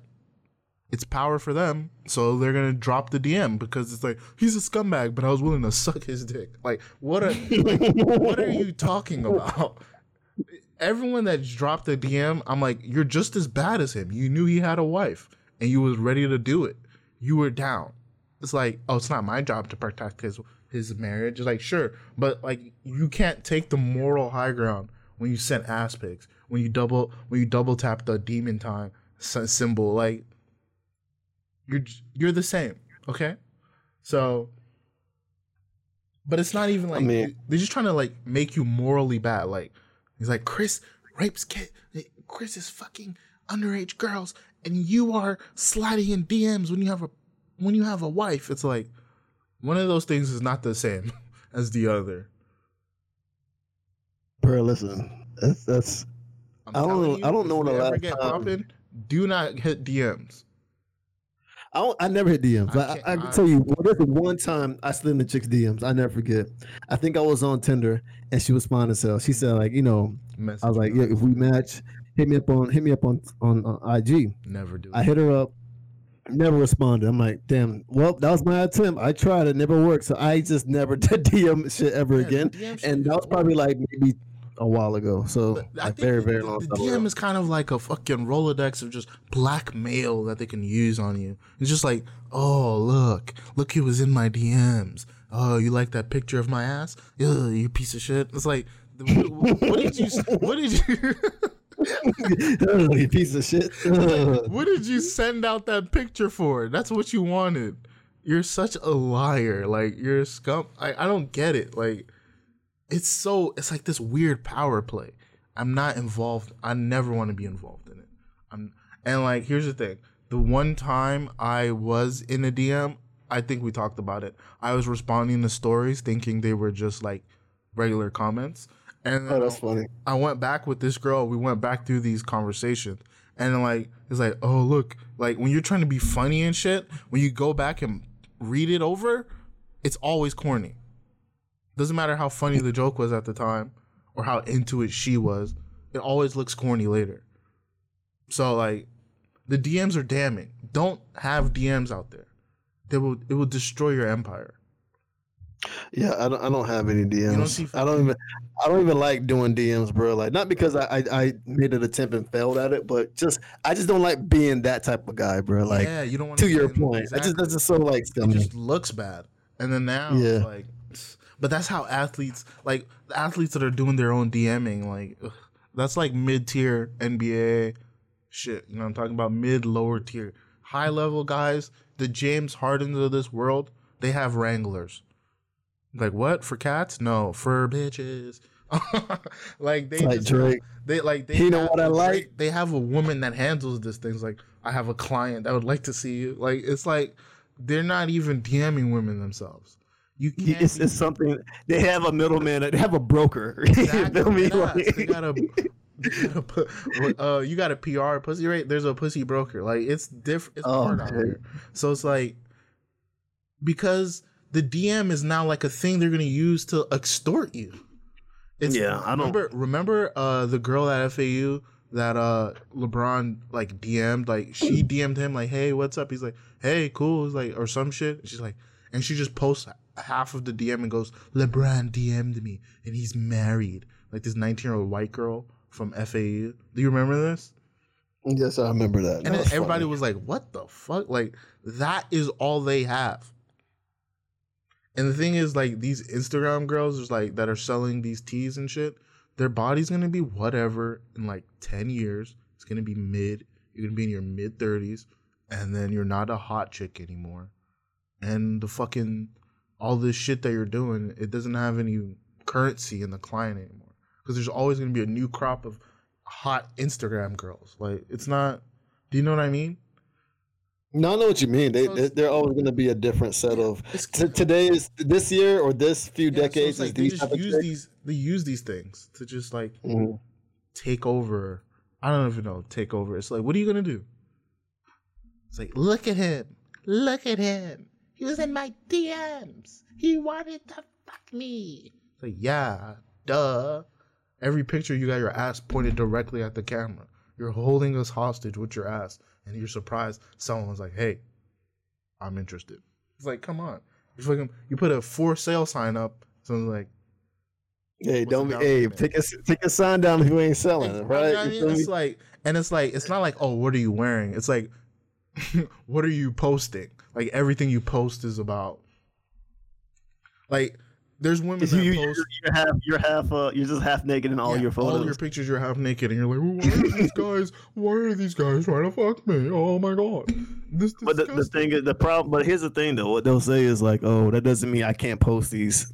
it's power for them, so they're gonna drop the DM because it's like, he's a scumbag, but I was willing to suck his dick. Like, what are you talking about? Everyone that's dropped the DM, I'm like, you're just as bad as him. You knew he had a wife and you was ready to do it. You were down. It's like, oh, it's not my job to protect his marriage. It's like, sure, but like, you can't take the moral high ground when you send ass pics, when you double tap the demon time symbol. Like, you're the same, okay? So, but it's not even like, I mean, they're just trying to like make you morally bad. Like, he's like, Chris rapes kids. Chris is fucking underage girls, and you are sliding in DMs when you have a wife. It's like, one of those things is not the same as the other. Bro, listen, that's I don't know when the last time. Popping, do not hit DMs. I never hit DMs. I can tell you, well, this is one time I slid in the chick's DMs. I never forget. I think I was on Tinder and she was finding herself. She said, like, you know, I was like, yeah, if we match, hit me up on IG. Never do. I hit her up. Never responded. I'm like, damn. Well, that was my attempt. I tried. It never worked. So I just never did DM shit ever again. And that was probably like maybe a while ago. So like, very long time ago. The DM is kind of like a fucking Rolodex of just blackmail that they can use on you. It's just like, oh, look, it was in my DMs. Oh, you like that picture of my ass? Ugh, you piece of shit. It's like, what did you? You piece of shit. What did you send out that picture for? That's what you wanted. You're such a liar. Like, you're a scum. I don't get it. Like, it's like this weird power play. I'm not involved. I never want to be involved in it. And like, here's the thing. The one time I was in a DM, I think we talked about it. I was responding to stories thinking they were just like regular comments. And oh, that's funny. I went back with this girl. We went back through these conversations. And like, it's like, oh, look, like when you're trying to be funny and shit, when you go back and read it over, it's always corny. Doesn't matter how funny the joke was at the time or how into it she was. It always looks corny later. So like, the DMs are damning. Don't have DMs out there. It will destroy your empire. Yeah, I don't have any DMs. I don't even like doing DMs, bro. Like, not because I made an attempt and failed at it, but I just don't like being that type of guy, bro. Like, yeah, you don't want to, your point. Exactly. That's just so like stunning. It just looks bad. And then now, yeah. It's like, but that's how athletes, like the athletes that are doing their own DMing, like, ugh, that's like mid-tier NBA shit. You know what I'm talking about? Mid-lower tier, high-level guys, the James Hardens of this world, they have Wranglers. Like, what? For cats? No, for bitches. Like, they like just, Drake. They like, they, you know what I like? They have a woman that handles this thing. It's like, I have a client that would like to see you. Like, it's like, they're not even DMing women themselves. You can't. It's something. They have a middleman. They have a broker. Exactly. You feel me? Like, they got you got a PR pussy, right? There's a pussy broker. Like, it's different. It's hard out here. So it's like, because the DM is now like a thing they're gonna use to extort you. It's, yeah, I don't remember the girl at FAU that LeBron like DM'd, like she DM'd him like, hey, what's up? He's like, hey, cool. He's like, or some shit. She's like, and she just posts half of the DM and goes, LeBron DM'd me, and he's married. Like this 19-year-old white girl from FAU. Do you remember this? Yes, I remember that. And then everybody was like, what the fuck? Like, that is all they have. And the thing is, like, these Instagram girls is like that are selling these teas and shit, their body's going to be whatever in, like, 10 years. It's going to be mid. You're going to be in your mid-30s. And then you're not a hot chick anymore. And the fucking, all this shit that you're doing, it doesn't have any currency in the client anymore. Because there's always going to be a new crop of hot Instagram girls. Like, it's not, do you know what I mean? No, I know what you mean. They're always going to be a different set of today's, this year or this few decades. So like they just use these. They use these things to just like take over. I don't even know. Take over. It's like, what are you going to do? It's like, look at him. Look at him. He was in my DMs. He wanted to fuck me. It's like, yeah, duh. Every picture you got your ass pointed directly at the camera. You're holding us hostage with your ass. And you're surprised someone's like, hey, I'm interested. It's like, come on. You put a for sale sign up. Someone's like, hey, don't be, hey, take a sign down if you ain't selling it, right? I mean, it's like, and it's like, it's not like, oh, what are you wearing? It's like, what are you posting? Like, everything you post is about, like, there's women that post. You're just half naked in all your photos. All your pictures, you're half naked, and you're like, why are these guys trying to fuck me? Oh my god, this. But the thing is, the problem. But here's the thing, though. What they'll say is like, oh, that doesn't mean I can't post these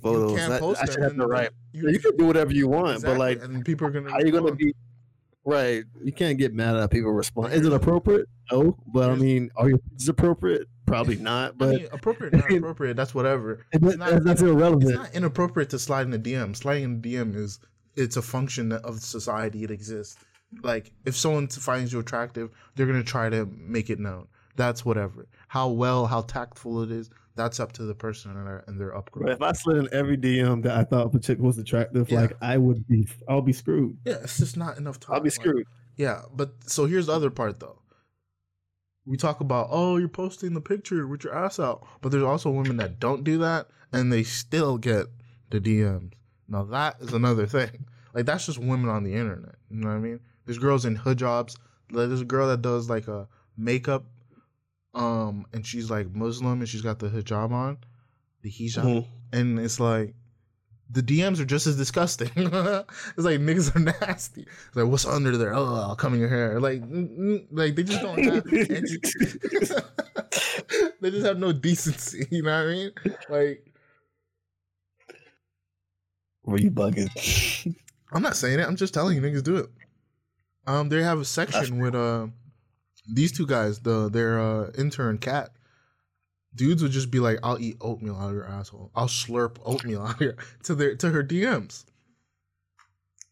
photos. I should have the right. You can do whatever you want, exactly. But like, and people are gonna. Are you gonna be right? You can't get mad at people responding. Is it appropriate? No, but I mean, are you? Is it appropriate? Probably not, but I mean, appropriate, not appropriate. That's whatever. That's irrelevant. It's not inappropriate to slide in a DM. Sliding in a DM is it's a function of society. It exists. Like if someone finds you attractive, they're gonna try to make it known. That's whatever. How tactful it is, that's up to the person and their upgrade. If I slid in every DM that I thought a chick was attractive, like I'll be screwed. Yeah, it's just not enough time. I'll be screwed. Like, yeah, but so here's the other part though. We talk about, oh, you're posting the picture with your ass out. But there's also women that don't do that, and they still get the DMs. Now, that is another thing. Like, that's just women on the internet. You know what I mean? There's girls in hijabs. There's a girl that does, like, a makeup, and she's, like, Muslim, and she's got the hijab on, the hijab. Mm-hmm. And it's like, the DMs are just as disgusting. It's like, niggas are nasty. It's like, what's under there? Oh, I'll come in your hair. Like they just don't have they just have no decency. You know what I mean? Like, were you bugging? I'm not saying it. I'm just telling you niggas do it. They have a section with these two guys, their intern Cat. Dudes would just be like, I'll eat oatmeal out of your asshole. I'll slurp oatmeal out of your to her DMs.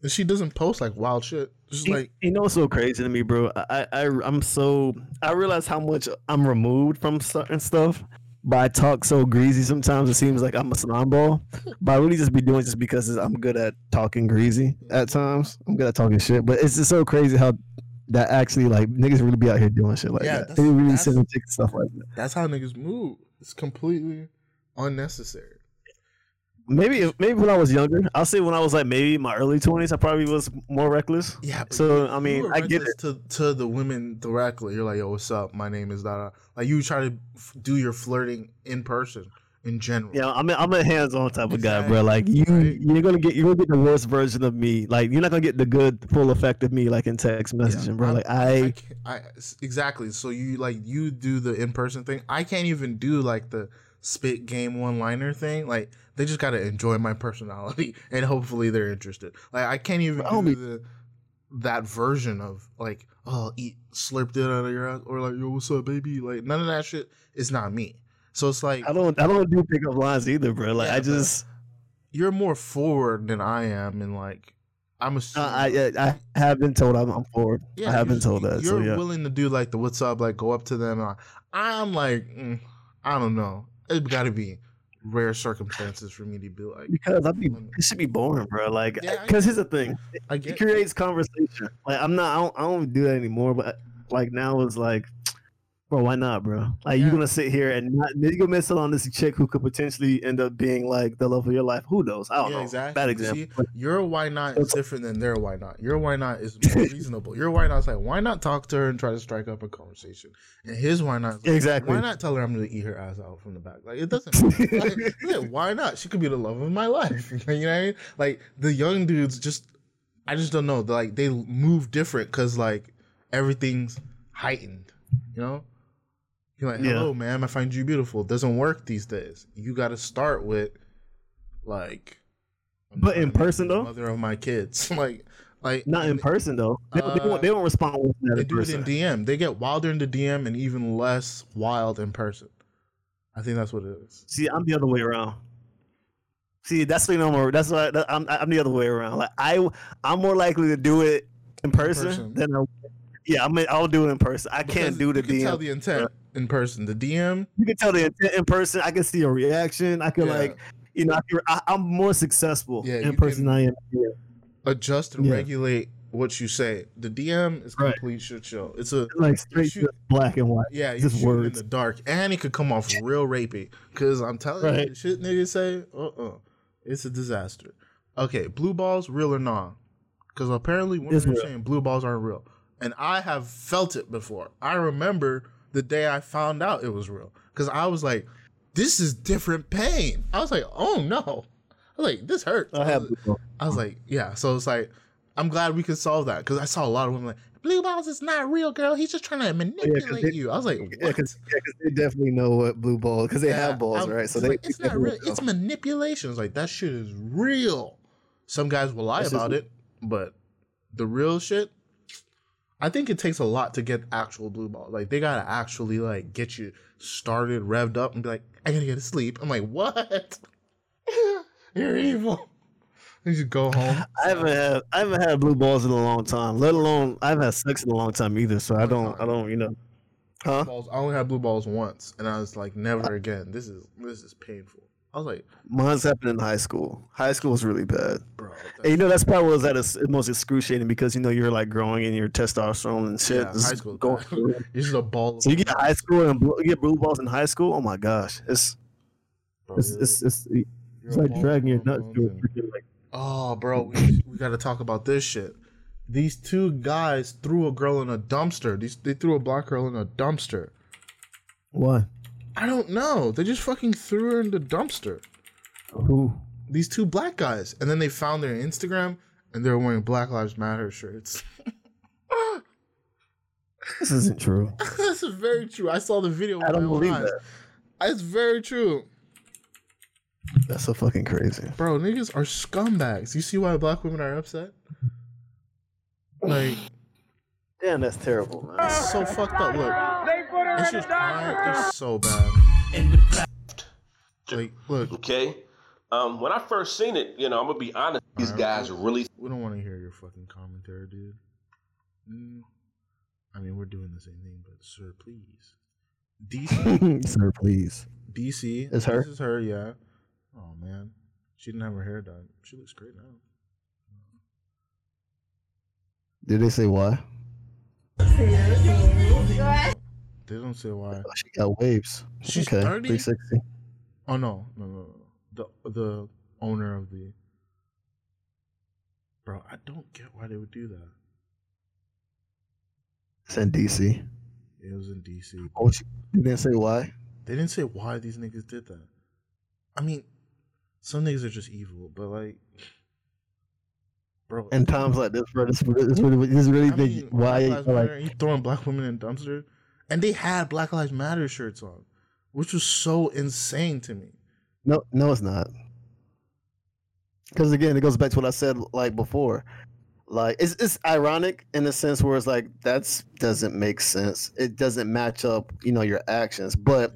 And she doesn't post like wild shit. Just like, you know what's so crazy to me, bro? I realize how much I'm removed from certain stuff. But I talk so greasy sometimes it seems like I'm a slamball. But I really just be doing it just because I'm good at talking greasy at times. I'm good at talking shit. But it's just so crazy how that actually, like, niggas really be out here doing shit like that. They really send them tickets stuff like that. That's how niggas move. It's completely unnecessary. Maybe when I was younger, I'll say when I was like maybe in my early 20s, I probably was more reckless. Yeah. So I mean, I get it to the women directly. You're like, yo, what's up? My name is da da. Like you try to do your flirting in person. In general, yeah, I'm a hands-on type of guy, bro. Like you're gonna get the worst version of me. Like you're not gonna get the good full effect of me, like in text messaging, bro. Like I exactly. So you like you do the in-person thing. I can't even do like the spit game one-liner thing. Like they just gotta enjoy my personality, and hopefully they're interested. Like I can't even do that version of like, oh, slurped it out of your ass, or like, yo, what's up, baby? Like none of that shit is not me. So it's like I don't do pickup lines either, bro. Like I just you're more forward than I am, and like I'm assuming I have been told I'm forward. Yeah, I have been told that. You're willing to do like the what's up, like go up to them. And I'm like I don't know. It's got to be rare circumstances for me to be like because it should be boring, bro. Like because here's the thing, it creates conversation. Like I don't do that anymore, but like now it's like. Bro, why not, bro? Like, you're gonna sit here and not, you're gonna miss out on this chick who could potentially end up being like the love of your life. Who knows? I don't know. Exactly. Bad example. See, your why not is different than their why not. Your why not is more reasonable. Your why not is like, why not talk to her and try to strike up a conversation? And his why not is like, exactly, why not tell her I'm gonna eat her ass out from the back? Like, it doesn't matter. Like, yeah, why not? She could be the love of my life. You know what I mean? Like, the young dudes just, I just don't know. Like, they move different because like everything's heightened. You know? You're like, hello, ma'am, I find you beautiful. It doesn't work these days. You got to start with, like, but in person though, mother of my kids, like not in person though. They don't respond with that. They do it in DM. They get wilder in the DM and even less wild in person. I think that's what it is. See, I'm the other way around. See, that's what I'm the other way around. Like I'm more likely to do it in person. Than I'll do it in person. I can't do the DM. You can tell the intent in person. The DM, you can tell the intent in person. I can see a reaction. I can I'm more successful in person than I am. Adjust and regulate what you say. The DM is complete shit show. It's straight black and white. Yeah, just words in the dark, and it could come off real rapey. Because I'm telling you, the shit niggas say, it's a disaster. Okay, blue balls, real or not? Because apparently women are saying blue balls aren't real. And I have felt it before. I remember the day I found out it was real. Because I was like, this is different pain. I was like, oh no. I was like, this hurts. I was like, yeah. So it's like, I'm glad we could solve that. Because I saw a lot of women like, blue balls is not real, girl. He's just trying to manipulate you. I was like, what? Because they definitely know what blue balls, because they have balls, right? So like, it's not real. It's manipulation. It's like, that shit is real. Some guys will lie about it, but the real shit, I think it takes a lot to get actual blue balls. Like, they gotta actually, like, get you started, revved up, and be like, I gotta get to sleep. I'm like, what? You're evil. You should go home. I haven't had blue balls in a long time, let alone I've had sex in a long time either, so I don't you know. Huh? Balls, I only had blue balls once, and I was like, never again. This is painful. I was like, mine's happened in high school. High school was really bad, bro. And you know, that's probably what was at its most excruciating, because you know you're like growing in your testosterone and shit. Yeah, high school going through. You're just a ball. So you get high school and you get blue balls in high school. Oh my gosh, it's like dragging your nuts through a freaking, like. Oh, bro, we got to talk about this shit. These two guys threw a girl in a dumpster. They threw a black girl in a dumpster. Why? I don't know. They just fucking threw her in the dumpster. Who? These two black guys. And then they found their Instagram, and they were wearing Black Lives Matter shirts. This isn't true. This is very true. I saw the video. I don't believe that. It's very true. That's so fucking crazy. Bro, niggas are scumbags. You see why black women are upset? Like... Damn, that's terrible, man. It's so fucked up. Look, it's just it's so bad. Like, look. Okay, when I first seen it, you know, I'm gonna be honest. These guys really. We don't want to hear your fucking commentary, dude. I mean, we're doing the same thing, but sir, please. DC, sir, please. DC, it's her. This is her, yeah. Oh man, she didn't have her hair done. She looks great now. Did they say why? They don't say why. Oh, she got waves. She's 30? 360. Oh no. The owner of the. Bro, I don't get why they would do that. It's in DC. It was in DC. Oh, they didn't say why. They didn't say why these niggas did that. I mean, some niggas are just evil, but like. Bro, and times like this, bro, this is really big. Why are you throwing black women in dumpster? And they had Black Lives Matter shirts on, which was so insane to me. No, it's not. Because again, it goes back to what I said like before. Like it's ironic in the sense where it's like that doesn't make sense. It doesn't match up, you know, your actions. But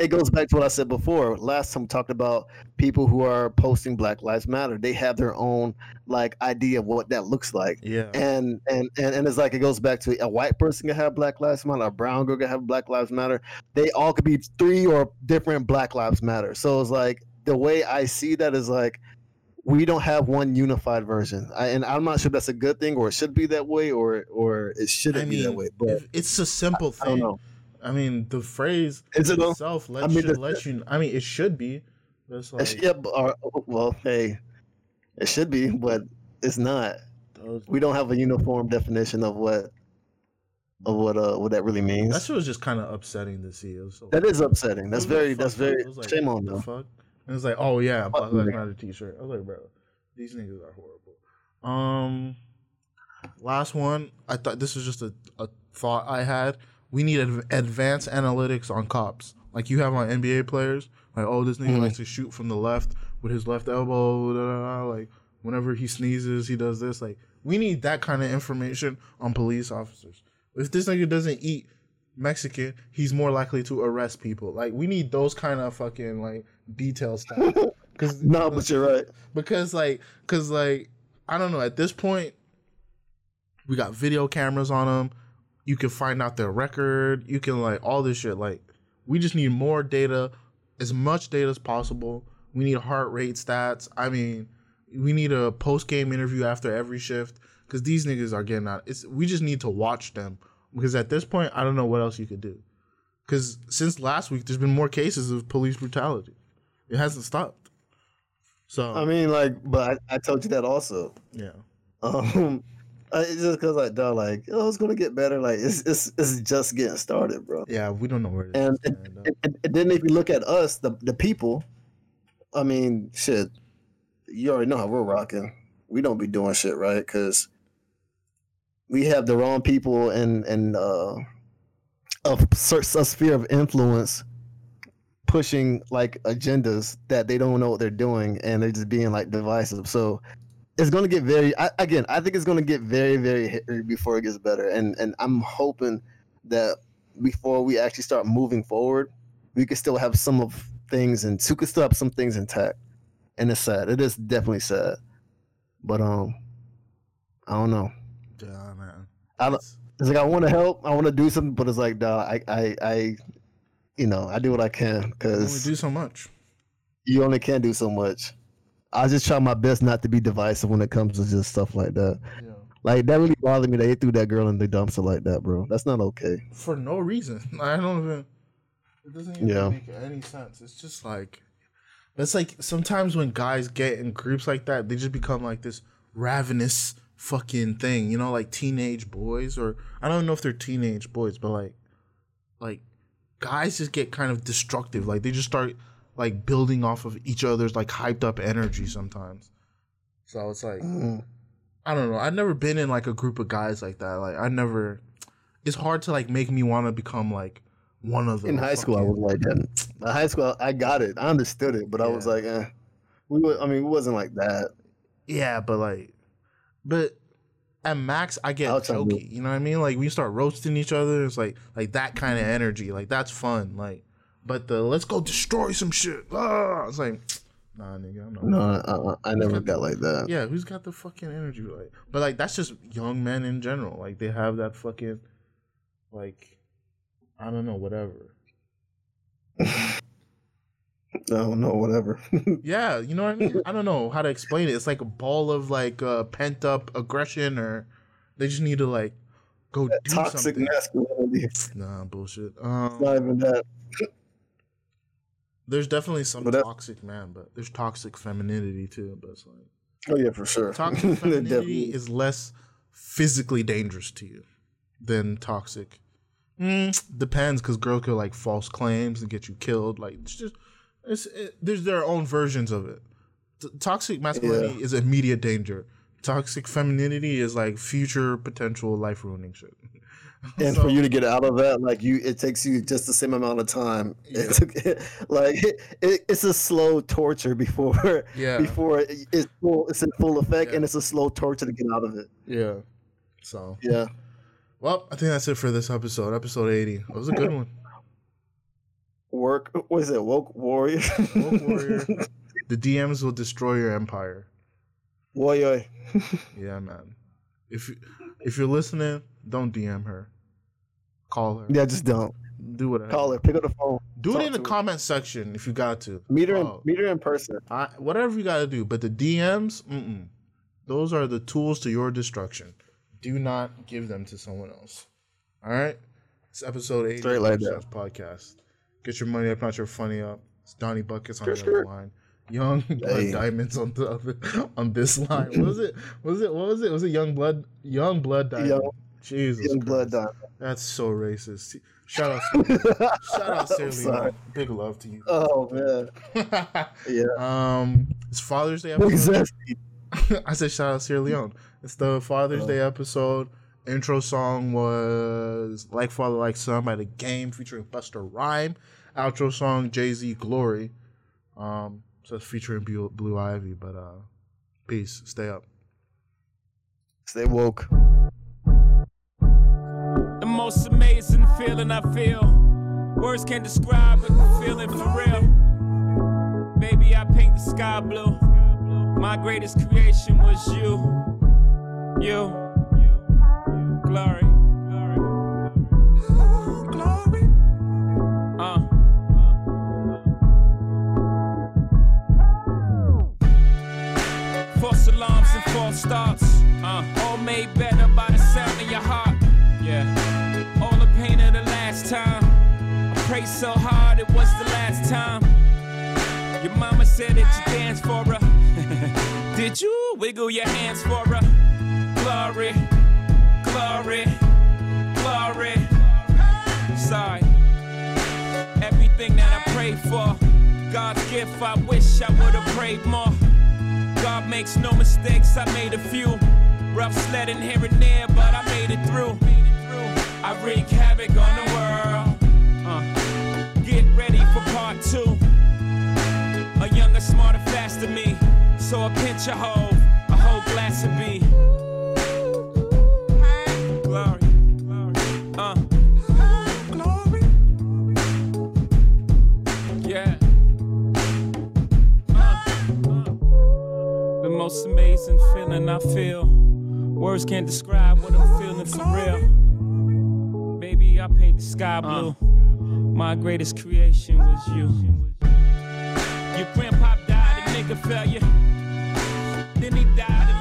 it goes back to what I said before. Last time we talked about people who are posting Black Lives Matter. They have their own like idea of what that looks like. Yeah. And it's like it goes back to a white person can have Black Lives Matter, a brown girl can have Black Lives Matter. They all could be three or different Black Lives Matter. So it's like the way I see that is like we don't have one unified version. And I'm not sure that's a good thing or it should be that way or it shouldn't be that way. But it's a simple thing. I don't know. I mean, the phrase itself it should be. It's like, it should be, but it's not. We don't have a uniform definition of what that really means. That shit was just kind of upsetting to see. That is upsetting. That's very. Like, shame on them. Fuck? And it's like, oh yeah, Black Lives Matter T-shirt. I was like, bro, these niggas are horrible. Last one. I thought this was just a thought I had. We need advanced analytics on cops, like you have on NBA players. Like, oh, this nigga likes to shoot from the left with his left elbow. Like, whenever he sneezes, he does this. Like, we need that kind of information on police officers. If this nigga doesn't eat Mexican, he's more likely to arrest people. Like, we need those kind of fucking like detail stuff. But you're right. Because I don't know. At this point, we got video cameras on them. You can find out their record. You can, like, all this shit. Like, we just need more data, as much data as possible. We need heart rate stats. I mean, we need a post-game interview after every shift because these niggas are getting out. We just need to watch them because at this point, I don't know what else you could do. Because since last week, there's been more cases of police brutality. It hasn't stopped. So I mean, like, but I told you that also. Yeah. It's just because it's gonna get better. Like it's just getting started, bro. Yeah, we don't know where. And then if you look at us, the people, I mean, shit, you already know how we're rocking. We don't be doing shit right because we have the wrong people and a sphere of influence pushing like agendas that they don't know what they're doing and they're just being like divisive. So. It's going to get I think it's going to get very, very hairy before it gets better. And I'm hoping that before we actually start moving forward, we can still have some things intact. And it's sad. It is definitely sad. But, I don't know. Yeah, man. It's like, I want to help. I want to do something, but it's like, I do what I can. Cause I only do so much. You only can do so much. I just try my best not to be divisive when it comes to just stuff like that. Yeah. Like, that really bothered me that they threw that girl in the dumpster like that, bro. That's not okay. For no reason. It doesn't even make any sense. It's just like... It's like sometimes when guys get in groups like that, they just become like this ravenous fucking thing. You know, like teenage boys or... I don't know if they're teenage boys, but like guys just get kind of destructive. Like, they just start... like building off of each other's like hyped up energy sometimes. So it's like, I don't know. I've never been in like a group of guys like that. Like it's hard to like make me want to become like one of them. In high school, I was like that. In high school, I got it. I understood it, but yeah. I was like, we wasn't like that. Yeah. But at max, I get jokey. You know what I mean? Like we start roasting each other. It's like that kind of energy. Like that's fun. Like, but let's go destroy some shit. I was like, nah, nigga, I'm not. No, I never got like that. Yeah, who's got the fucking energy? Like, but like that's just young men in general. Like they have that fucking, like, I don't know, whatever. I don't know, whatever. Yeah, you know what I mean. I don't know how to explain it. It's like a ball of like pent up aggression, or they just need to like go do toxic something. Toxic masculinity. Nah, bullshit. It's not even that. There's definitely some toxic man, but there's toxic femininity too. But it's like, oh yeah, for sure. Toxic femininity is less physically dangerous to you than toxic. Depends, because girls could like false claims and get you killed. Like it's just, there's their own versions of it. Toxic masculinity is immediate danger. Toxic femininity is like future potential life ruining shit. And for you to get out of that, like it takes you just the same amount of time. Yeah. It's a slow torture before it's in full effect, and it's a slow torture to get out of it. Yeah. So. Yeah. Well, I think that's it for this episode. Episode 80. It was a good one. What is it? Woke Warrior. Woke Warrior. The DMs will destroy your empire. Warrior. Yeah, man. If you're listening. Don't DM her. Call her. Yeah, just don't. Do whatever. Call her. Pick up the phone. Do it in the comment section if you got to. Meet her in person. Whatever you got to do. But the DMs, those are the tools to your destruction. Do not give them to someone else. All right? It's episode 8 of the podcast. Get your money up, not your funny up. It's Donnie Buckets on the other line. Young Blood Diamonds on the other, on this line. What was it? Was it Young Blood Diamond? Jesus, Young Blood Diamond. That's so racist. Shout out, Sarah Lee. Big love to you. Oh man. Yeah. It's Father's Day episode. Exactly. I said shout out Sierra Leone. It's the Father's Day episode. Intro song was Like Father Like Son by The Game featuring Busta Rhymes. Outro song Jay-Z Glory. So it's featuring Blue Ivy, but peace. Stay up. Stay woke. The most amazing feeling I feel. Words can't describe it, the feeling for real. Baby, I paint the sky blue. My greatest creation was you. Glory. Ooh, glory. False alarms and false starts. All made better by the sound of your heart. Yeah. All the pain of the last time. I prayed so hard it was the last time. Your mama said that you danced for her. Did you wiggle your hands for a glory, glory, glory? Sorry, everything that I prayed for, God's gift, I wish I would have prayed more. God makes no mistakes, I made a few. Rough sledding here and there, but I made it through. I wreak havoc on the world. Get ready for part 2. A younger, smarter, faster me. So I pinch a hoe, a whole glass of me. Glory. Glory. Yeah. The most amazing feeling I feel. Words can't describe what I'm feeling for real. Baby, I paint the sky blue. My greatest creation was you. Your grandpa died, a nigga failure. Then he died.